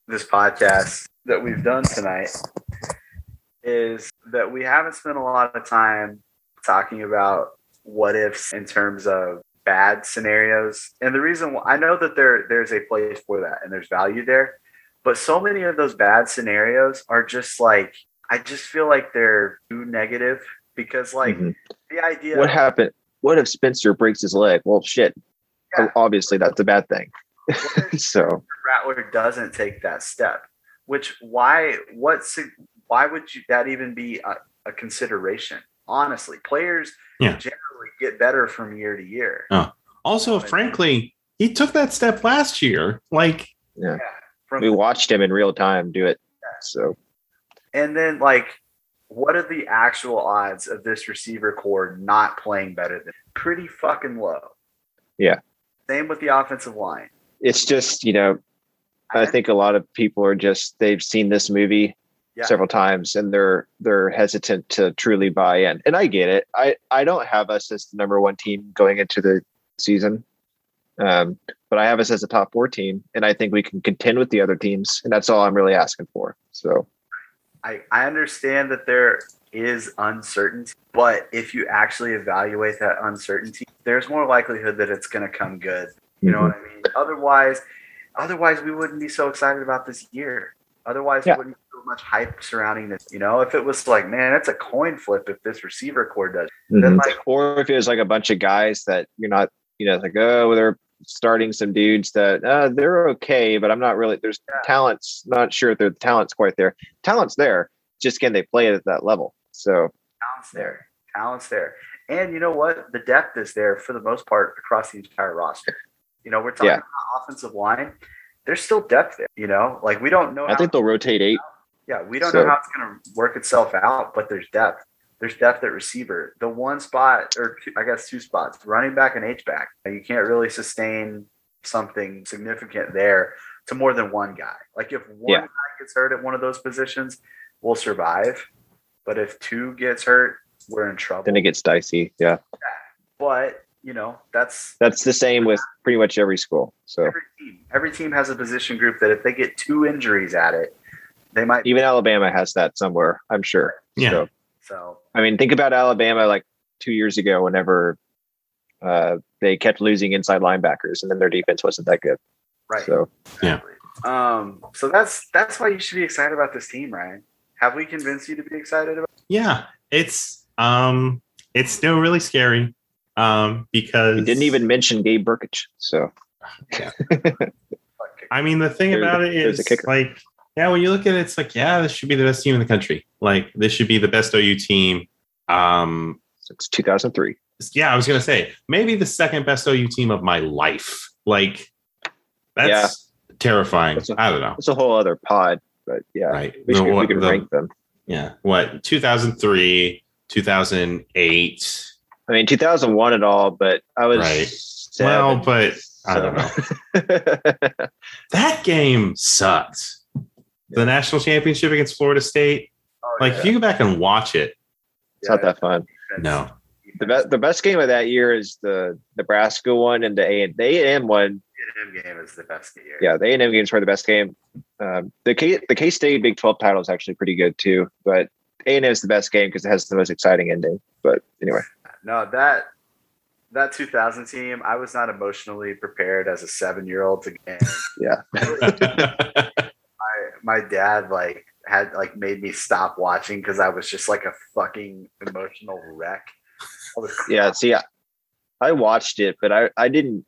this podcast that we've done tonight is that we haven't spent a lot of time talking about what ifs in terms of bad scenarios. And the reason why, I know that there there's a place for that and there's value there, but so many of those bad scenarios are just like, I just feel like they're too negative because like, mm-hmm. The idea what happened what if Spencer breaks his leg? Well, shit. Yeah. Obviously, that's a bad thing. So Rattler doesn't take that step, which why? What's why would you, that even be a, a consideration? Honestly, players yeah. generally get better from year to year. Oh. Also, but frankly, he took that step last year. Like, yeah, from we watched him in real time do it. Yeah. So, and then like, what are the actual odds of this receiver core not playing better than? Pretty fucking low. Yeah. Same with the offensive line. It's just, you know, I think a lot of people are just, they've seen this movie yeah. several times and they're they're hesitant to truly buy in. And I get it. I, I don't have us as the number one team going into the season, um, but I have us as a top four team, and I think we can contend with the other teams, and that's all I'm really asking for. So I, I understand that there is uncertainty, but if you actually evaluate that uncertainty, there's more likelihood that it's going to come good. You know what I mean? Otherwise, otherwise we wouldn't be so excited about this year. Otherwise, yeah. we wouldn't have so much hype surrounding this. You know, if it was like, man, that's a coin flip if this receiver core does. Mm-hmm. Then like, or if it was like a bunch of guys that you're not, you know, like, oh, they're starting some dudes that uh, they're okay, but I'm not really, there's yeah. talents, not sure if their talent's quite there. Talent's there. Just can they play it at that level? So talent's there. Talent's there. And you know what? The depth is there for the most part across the entire roster. You know, we're talking yeah. about offensive line. There's still depth there, you know? Like, we don't know. I think they'll rotate eight. Yeah, we don't so. know how it's going to work itself out, but there's depth. There's depth at receiver. The one spot, or two, I guess two spots, running back and H-back. You can't really sustain something significant there to more than one guy. Like, if one yeah. guy gets hurt at one of those positions, we'll survive. But if two gets hurt, we're in trouble. Then it gets dicey, yeah. yeah. But – you know, that's that's the same with pretty much every school. So every team, every team has a position group that if they get two injuries at it, they might. Even Alabama has that somewhere, I'm sure. Yeah. So, so I mean, think about Alabama like two years ago, whenever uh, they kept losing inside linebackers, and then their defense wasn't that good. Right. So exactly. yeah. Um. So that's that's why you should be excited about this team, Ryan. Have we convinced you to be excited about? Yeah. It's um. It's still really scary. Um, because we didn't even mention Gabe Burkich. So, yeah. I mean, the thing there's about a, it is like, yeah, when you look at it, it's like, yeah, this should be the best team in the country. Like, this should be the best O U team. Um, since two thousand three. Yeah. I was going to say maybe the second best O U team of my life. Like, that's yeah. terrifying. That's a, I don't know. It's a whole other pod, but yeah, right. we, should, no, what, we can the, rank them. Yeah. What? two thousand three, two thousand eight, I mean, two thousand one and all, but I was right. seven, well, but so. I don't know. That game sucked. Yeah. The national championship against Florida State. Oh, like, yeah. if you go back and watch it, it's yeah, not that fun. No. The best, the best game of that year is the Nebraska one and the A and M, the A and M one. The A and M game is the best year. Yeah, the A and M games were the best game. Um, the K the K-State Big twelve title is actually pretty good too, but A and M is the best game because it has the most exciting ending. But anyway. No, that that two thousand team, I was not emotionally prepared as a seven-year-old to game. Yeah. my, my dad, like, had, like, made me stop watching because I was just, like, a fucking emotional wreck. Yeah, see, I, I watched it, but I, I didn't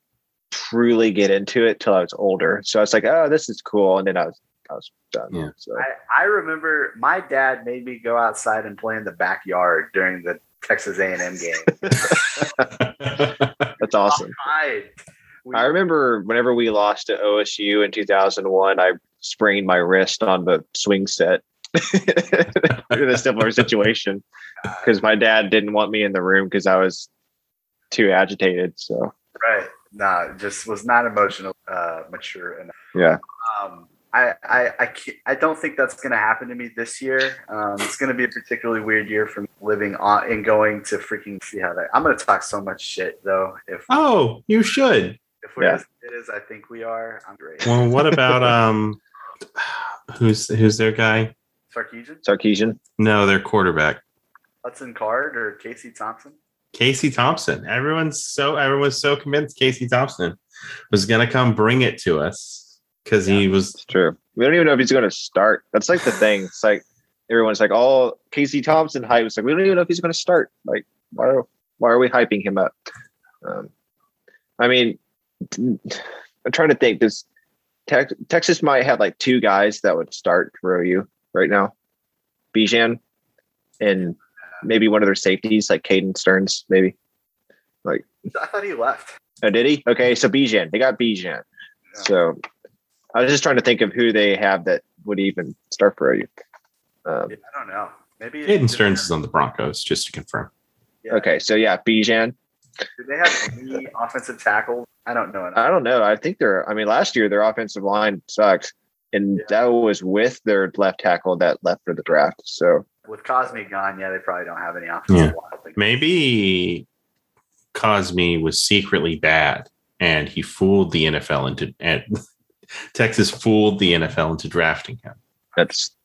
truly get into it till I was older. So I was like, oh, this is cool. And then I was I was done. Yeah. So. I, I remember my dad made me go outside and play in the backyard during the Texas A and M game. That's awesome. I remember whenever we lost to O S U in two thousand one, I sprained my wrist on the swing set in a similar situation because my dad didn't want me in the room because I was too agitated. So right, nah, just was not emotional, uh, mature enough. Yeah. Um, I, I, I, I don't think that's going to happen to me this year. Um, it's going to be a particularly weird year for me living on and going to freaking see how that. I'm going to talk so much shit though. If oh, you should. If we're yeah. as good as I think we are, I'm great. Well, what about um, who's who's their guy? Sarkeesian. Sarkeesian. No, their quarterback. Hudson Card or Casey Thompson. Casey Thompson. Everyone's so everyone's so convinced Casey Thompson was going to come bring it to us. Because yeah, he was true. We don't even know if he's going to start. That's like the thing. It's like everyone's like, "Oh, Casey Thompson hype." It's like we don't even know if he's going to start. Like, why? Why are we hyping him up? Um, I mean, I'm trying to think. Does Tex- Texas might have like two guys that would start for O U right now? Bijan and maybe one of their safeties, like Caden Stearns, maybe. Like I thought he left. Oh, did he? Okay, so Bijan. They got Bijan. Yeah. So I was just trying to think of who they have that would even start for O U. Um, yeah, I don't know. Maybe Caden Stearns is on the Broncos, just to confirm. Yeah. Okay, so yeah, Bijan. Do they have any offensive tackle? I don't know. Enough. I don't know. I think they're – I mean, last year their offensive line sucked, and yeah. that was with their left tackle that left for the draft. So with Cosme gone, yeah, they probably don't have any offensive yeah. line. Maybe Cosme was secretly bad, and he fooled the N F L into – and Texas fooled the N F L into drafting him. That's –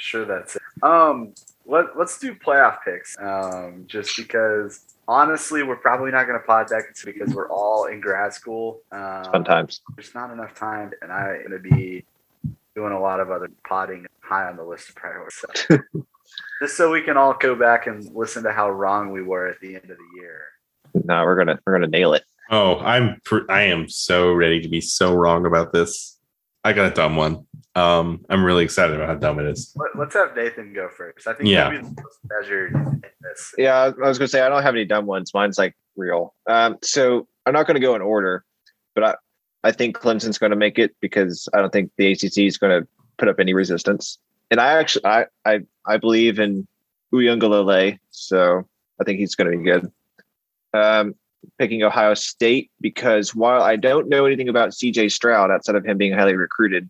Sure, that's it. Um, let, let's do playoff picks um, just because – honestly, we're probably not going to pod that because we're all in grad school. Um, Sometimes. There's not enough time, and I'm going to be doing a lot of other podding high on the list of priorities. So, just so we can all go back and listen to how wrong we were at the end of the year. No, we're gonna we're gonna nail it. Oh, I'm pr- I am so ready to be so wrong about this. I got a dumb one. Um, I'm really excited about how dumb it is. Let's have Nathan go first. I think yeah. he'll be the most measured in this. Yeah, I was going to say, I don't have any dumb ones. Mine's like real. Um, so I'm not going to go in order, but I, I think Clemson's going to make it because I don't think the A C C is going to put up any resistance. And I actually, I, I, I believe in Uiagalelei, so I think he's going to be good. Um, picking Ohio State because while I don't know anything about C J Stroud outside of him being highly recruited,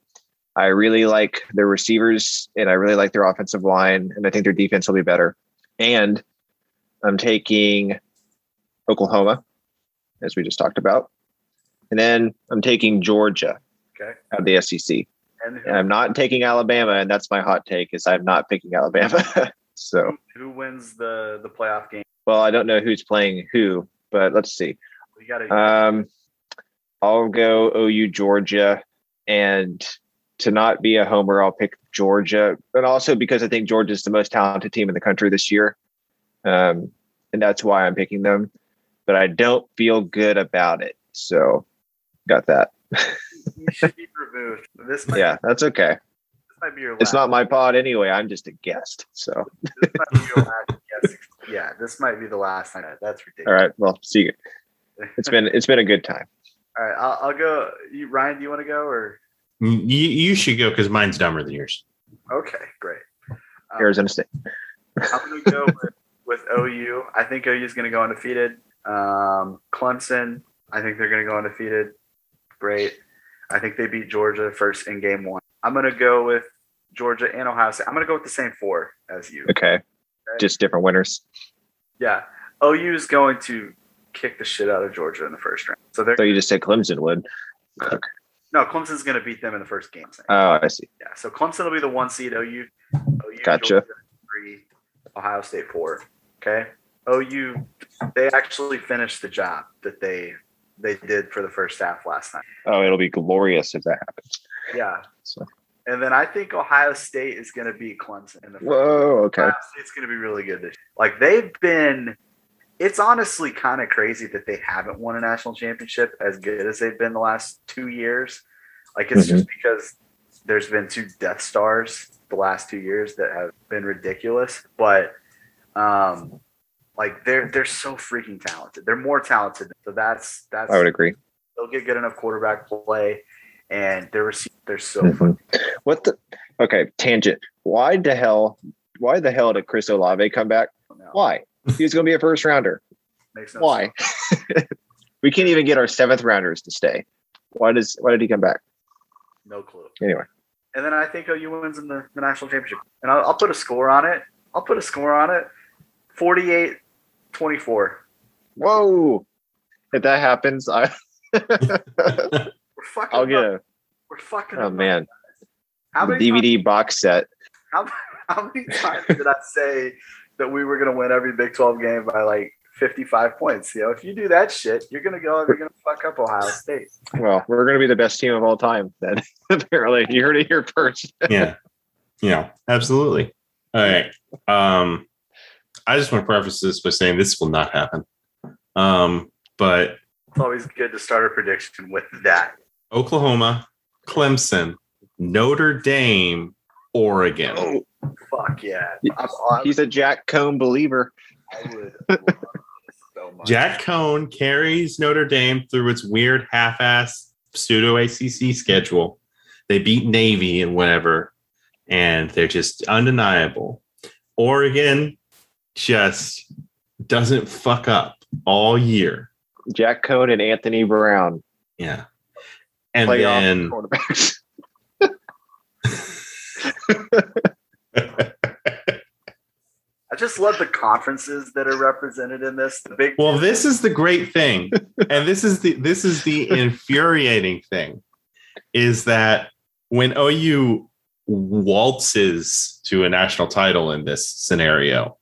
I really like their receivers, and I really like their offensive line, and I think their defense will be better. And I'm taking Oklahoma, as we just talked about. And then I'm taking Georgia okay. out of the S E C. And, and I'm not taking Alabama, and that's my hot take, is I'm not picking Alabama. So who wins the, the playoff game? Well, I don't know who's playing who, but let's see. We gotta- um, I'll go O U Georgia, and – to not be a homer, I'll pick Georgia, but also because I think Georgia is the most talented team in the country this year. Um, and that's why I'm picking them, but I don't feel good about it. So got that. You should be removed. This might yeah, be, that's okay. This might be your last it's not my pod anyway. I'm just a guest. So this might be your last guest. Yeah, this might be the last time. That's ridiculous. All right. Well, see you. It's been, it's been a good time. All right. I'll, I'll go. You, Ryan, do you want to go or? You, you should go because mine's dumber than yours. Okay, great. Um, Arizona State. I'm going to go with, with O U. I think O U is going to go undefeated. Um, Clemson, I think they're going to go undefeated. Great. I think they beat Georgia first in game one. I'm going to go with Georgia and Ohio State. I'm going to go with the same four as you. Okay. okay. Just different winners. Yeah. O U is going to kick the shit out of Georgia in the first round. So, so you just said Clemson would. Okay. No, Clemson's going to beat them in the first game. Oh, I see. Yeah, so Clemson will be the one seed. O U, O U gotcha. Georgia, three, Ohio State four. Okay, O U they actually finished the job that they they did for the first half last night. Oh, it'll be glorious if that happens. Yeah. So. And then I think Ohio State is going to beat Clemson in the first. Whoa, okay. Ohio State's going to be really good this year. Like they've been. It's honestly kind of crazy that they haven't won a national championship as good as they've been the last two years. Like it's mm-hmm. just because there's been two Death Stars the last two years that have been ridiculous, but um, like they're, they're so freaking talented. They're more talented. So that's, that's, I would agree. They'll get good enough quarterback play and they're, they're so mm-hmm. fun. What the, okay. Tangent. Why the hell, why the hell did Chris Olave come back? Why? He was going to be a first rounder. Makes no Why? We can't even get our seventh rounders to stay. Why does? Why did he come back? No clue. Anyway. And then I think O U wins in the, the national championship. And I'll, I'll put a score on it. I'll put a score on it. forty-eight twenty-four. Whoa. If that happens, I... We're fucking I'll up. get a... We're fucking Oh, up, man. Guys. How many D V D times... box set. How, how many times did I say... that we were going to win every Big twelve game by like fifty-five points. You know, if you do that shit, you're going to go, you're going to fuck up Ohio State. Well, we're going to be the best team of all time then. Apparently you heard it here first. Yeah. Yeah, absolutely. All right. Um, I just want to preface this by saying this will not happen. Um, but it's always good to start a prediction with that. Oklahoma, Clemson, Notre Dame, Oregon. Oh, fuck yeah. I'm, I'm, He's a Jack Cone believer. I would love this so much. Jack Cone carries Notre Dame through its weird half-ass pseudo-A C C schedule. They beat Navy and whatever, and they're just undeniable. Oregon just doesn't fuck up all year. Jack Cone and Anthony Brown. Yeah. And playoff then quarterbacks. I just love the conferences that are represented in this. The big well, this is the great thing, and this is the this is the infuriating thing, is that when O U waltzes to a national title in this scenario,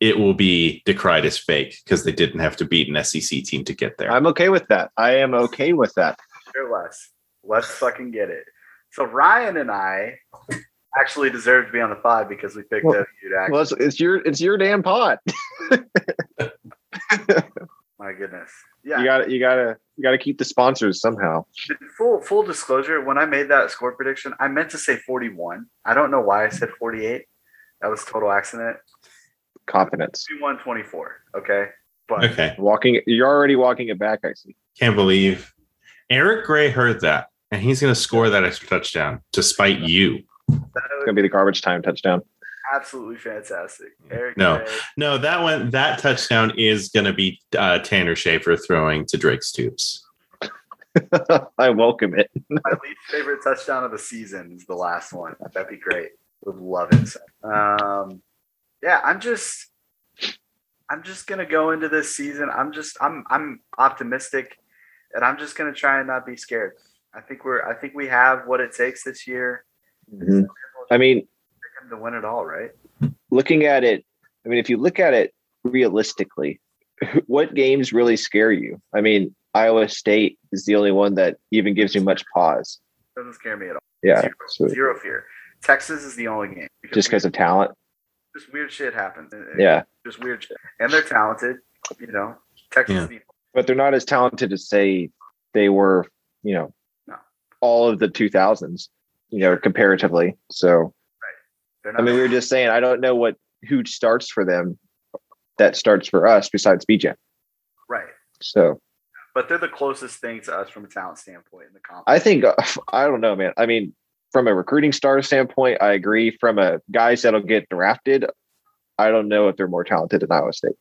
it will be decried as fake because they didn't have to beat an S E C team to get there. I'm okay with that. I am okay with that. Sure, less. Let's fucking get it. So Ryan and I actually deserve to be on the pod because we picked well, O U to actually. Well, it's, it's your it's your damn pod. My goodness. Yeah. You gotta you gotta you gotta keep the sponsors somehow. Full full disclosure, when I made that score prediction, I meant to say forty-one. I don't know why I said forty-eight. That was total accident. Confidence. forty-one twenty-four. Okay. But okay. Walking you're already walking it back, I see. Can't believe Eric Gray heard that, and he's going to score that extra touchdown despite you. It's going to be the garbage time touchdown. Absolutely fantastic. Eric no, Gray. no, that one, that touchdown is going to be uh, Tanner Schaefer throwing to Drake's tubes. I welcome it. My least favorite touchdown of the season is the last one. That'd be great. Would love it. Um, yeah, I'm just, I'm just going to go into this season. I'm just, I'm, I'm optimistic. And I'm just going to try and not be scared. I think we're. I think we have what it takes this year. Mm-hmm. I mean, pick them to win it all, right? Looking at it, I mean, if you look at it realistically, what games really scare you? I mean, Iowa State is the only one that even gives you much pause. Doesn't scare me at all. Yeah, zero, zero fear. Texas is the only game because just because of talent. Just weird shit happens. Yeah, just weird shit, and they're talented. You know, Texas. Yeah. Is the But they're not as talented as, say, they were, you know, no. all of the two thousands, you know, comparatively. So, right. I mean, we were just saying, I don't know what who starts for them that starts for us besides B J. Right. So. But they're the closest thing to us from a talent standpoint in the conference. I think, I don't know, man. I mean, from a recruiting star standpoint, I agree. From a guys that'll get drafted, I don't know if they're more talented than Iowa State.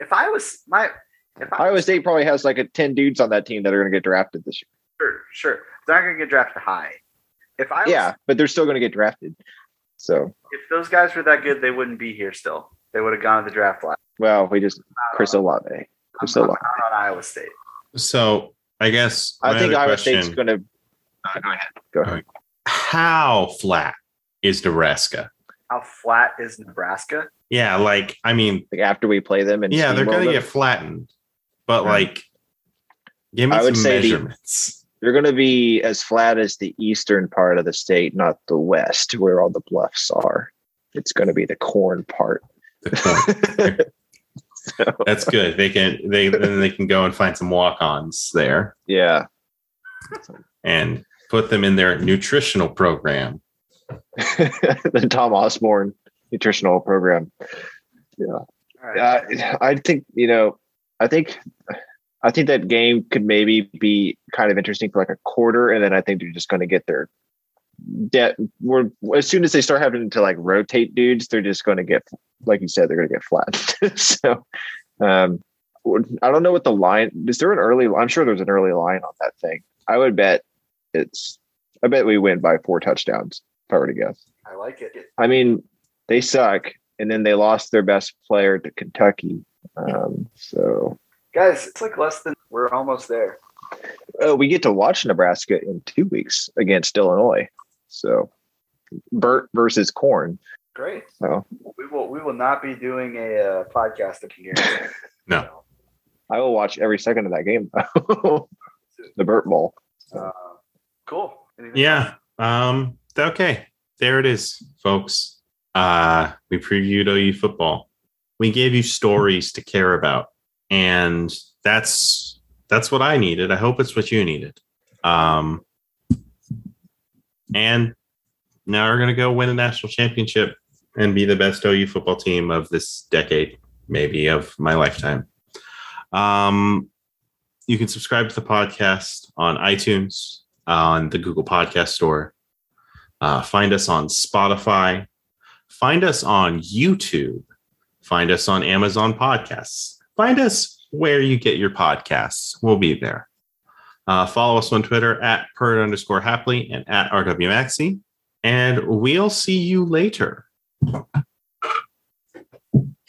If I was my... If I, Iowa State probably has like a ten dudes on that team that are going to get drafted this year. Sure, sure. They're not going to get drafted high. If I yeah, State, but they're still going to get drafted. So if those guys were that good, they wouldn't be here still. They would have gone to the draft last. Well, we just Chris Olave. Chris Olave. I'm not on Iowa State. So I guess I think Iowa question, State's going to uh, go ahead. Go ahead. How flat is Nebraska? How flat is Nebraska? Yeah, like I mean, like after we play them, and yeah, they're going to get flattened. But, like, give me I would some say measurements. The, they're going to be as flat as the eastern part of the state, not the west, where all the bluffs are. It's going to be the corn part. The corn. So. That's good. They can they then they can go and find some walk-ons there. Yeah. And put them in their nutritional program. The Tom Osborne nutritional program. Yeah. Right. Uh, I think, you know, I think I think that game could maybe be kind of interesting for like a quarter, and then I think they're just going to get their debt. We're, as soon as they start having to like rotate dudes, they're just going to get, like you said, they're going to get flat. So um, I don't know what the line – is there an early – I'm sure there's an early line on that thing. I would bet it's – I bet we win by four touchdowns, if I were to guess. I like it. I mean, they suck, and then they lost their best player to Kentucky. Um, so guys, it's like less than we're almost there. Oh, we get to watch Nebraska in two weeks against Illinois. So Burt versus Corn. Great. So we will, we will not be doing a uh, podcast up here. No, so. I will watch every second of that game. The Burt Bowl. Uh, cool. Anything yeah. Um, okay. There it is, folks. Uh, we previewed O U football. We gave you stories to care about. And that's that's what I needed. I hope it's what you needed. Um, and now we're going to go win a national championship and be the best O U football team of this decade, maybe of my lifetime. Um, you can subscribe to the podcast on iTunes, on the Google Podcast Store. Uh, find us on Spotify. Find us on YouTube. Find us on Amazon Podcasts. Find us where you get your podcasts. We'll be there. Uh, follow us on Twitter at Perd underscore Hapley and at R W Maxi. And we'll see you later.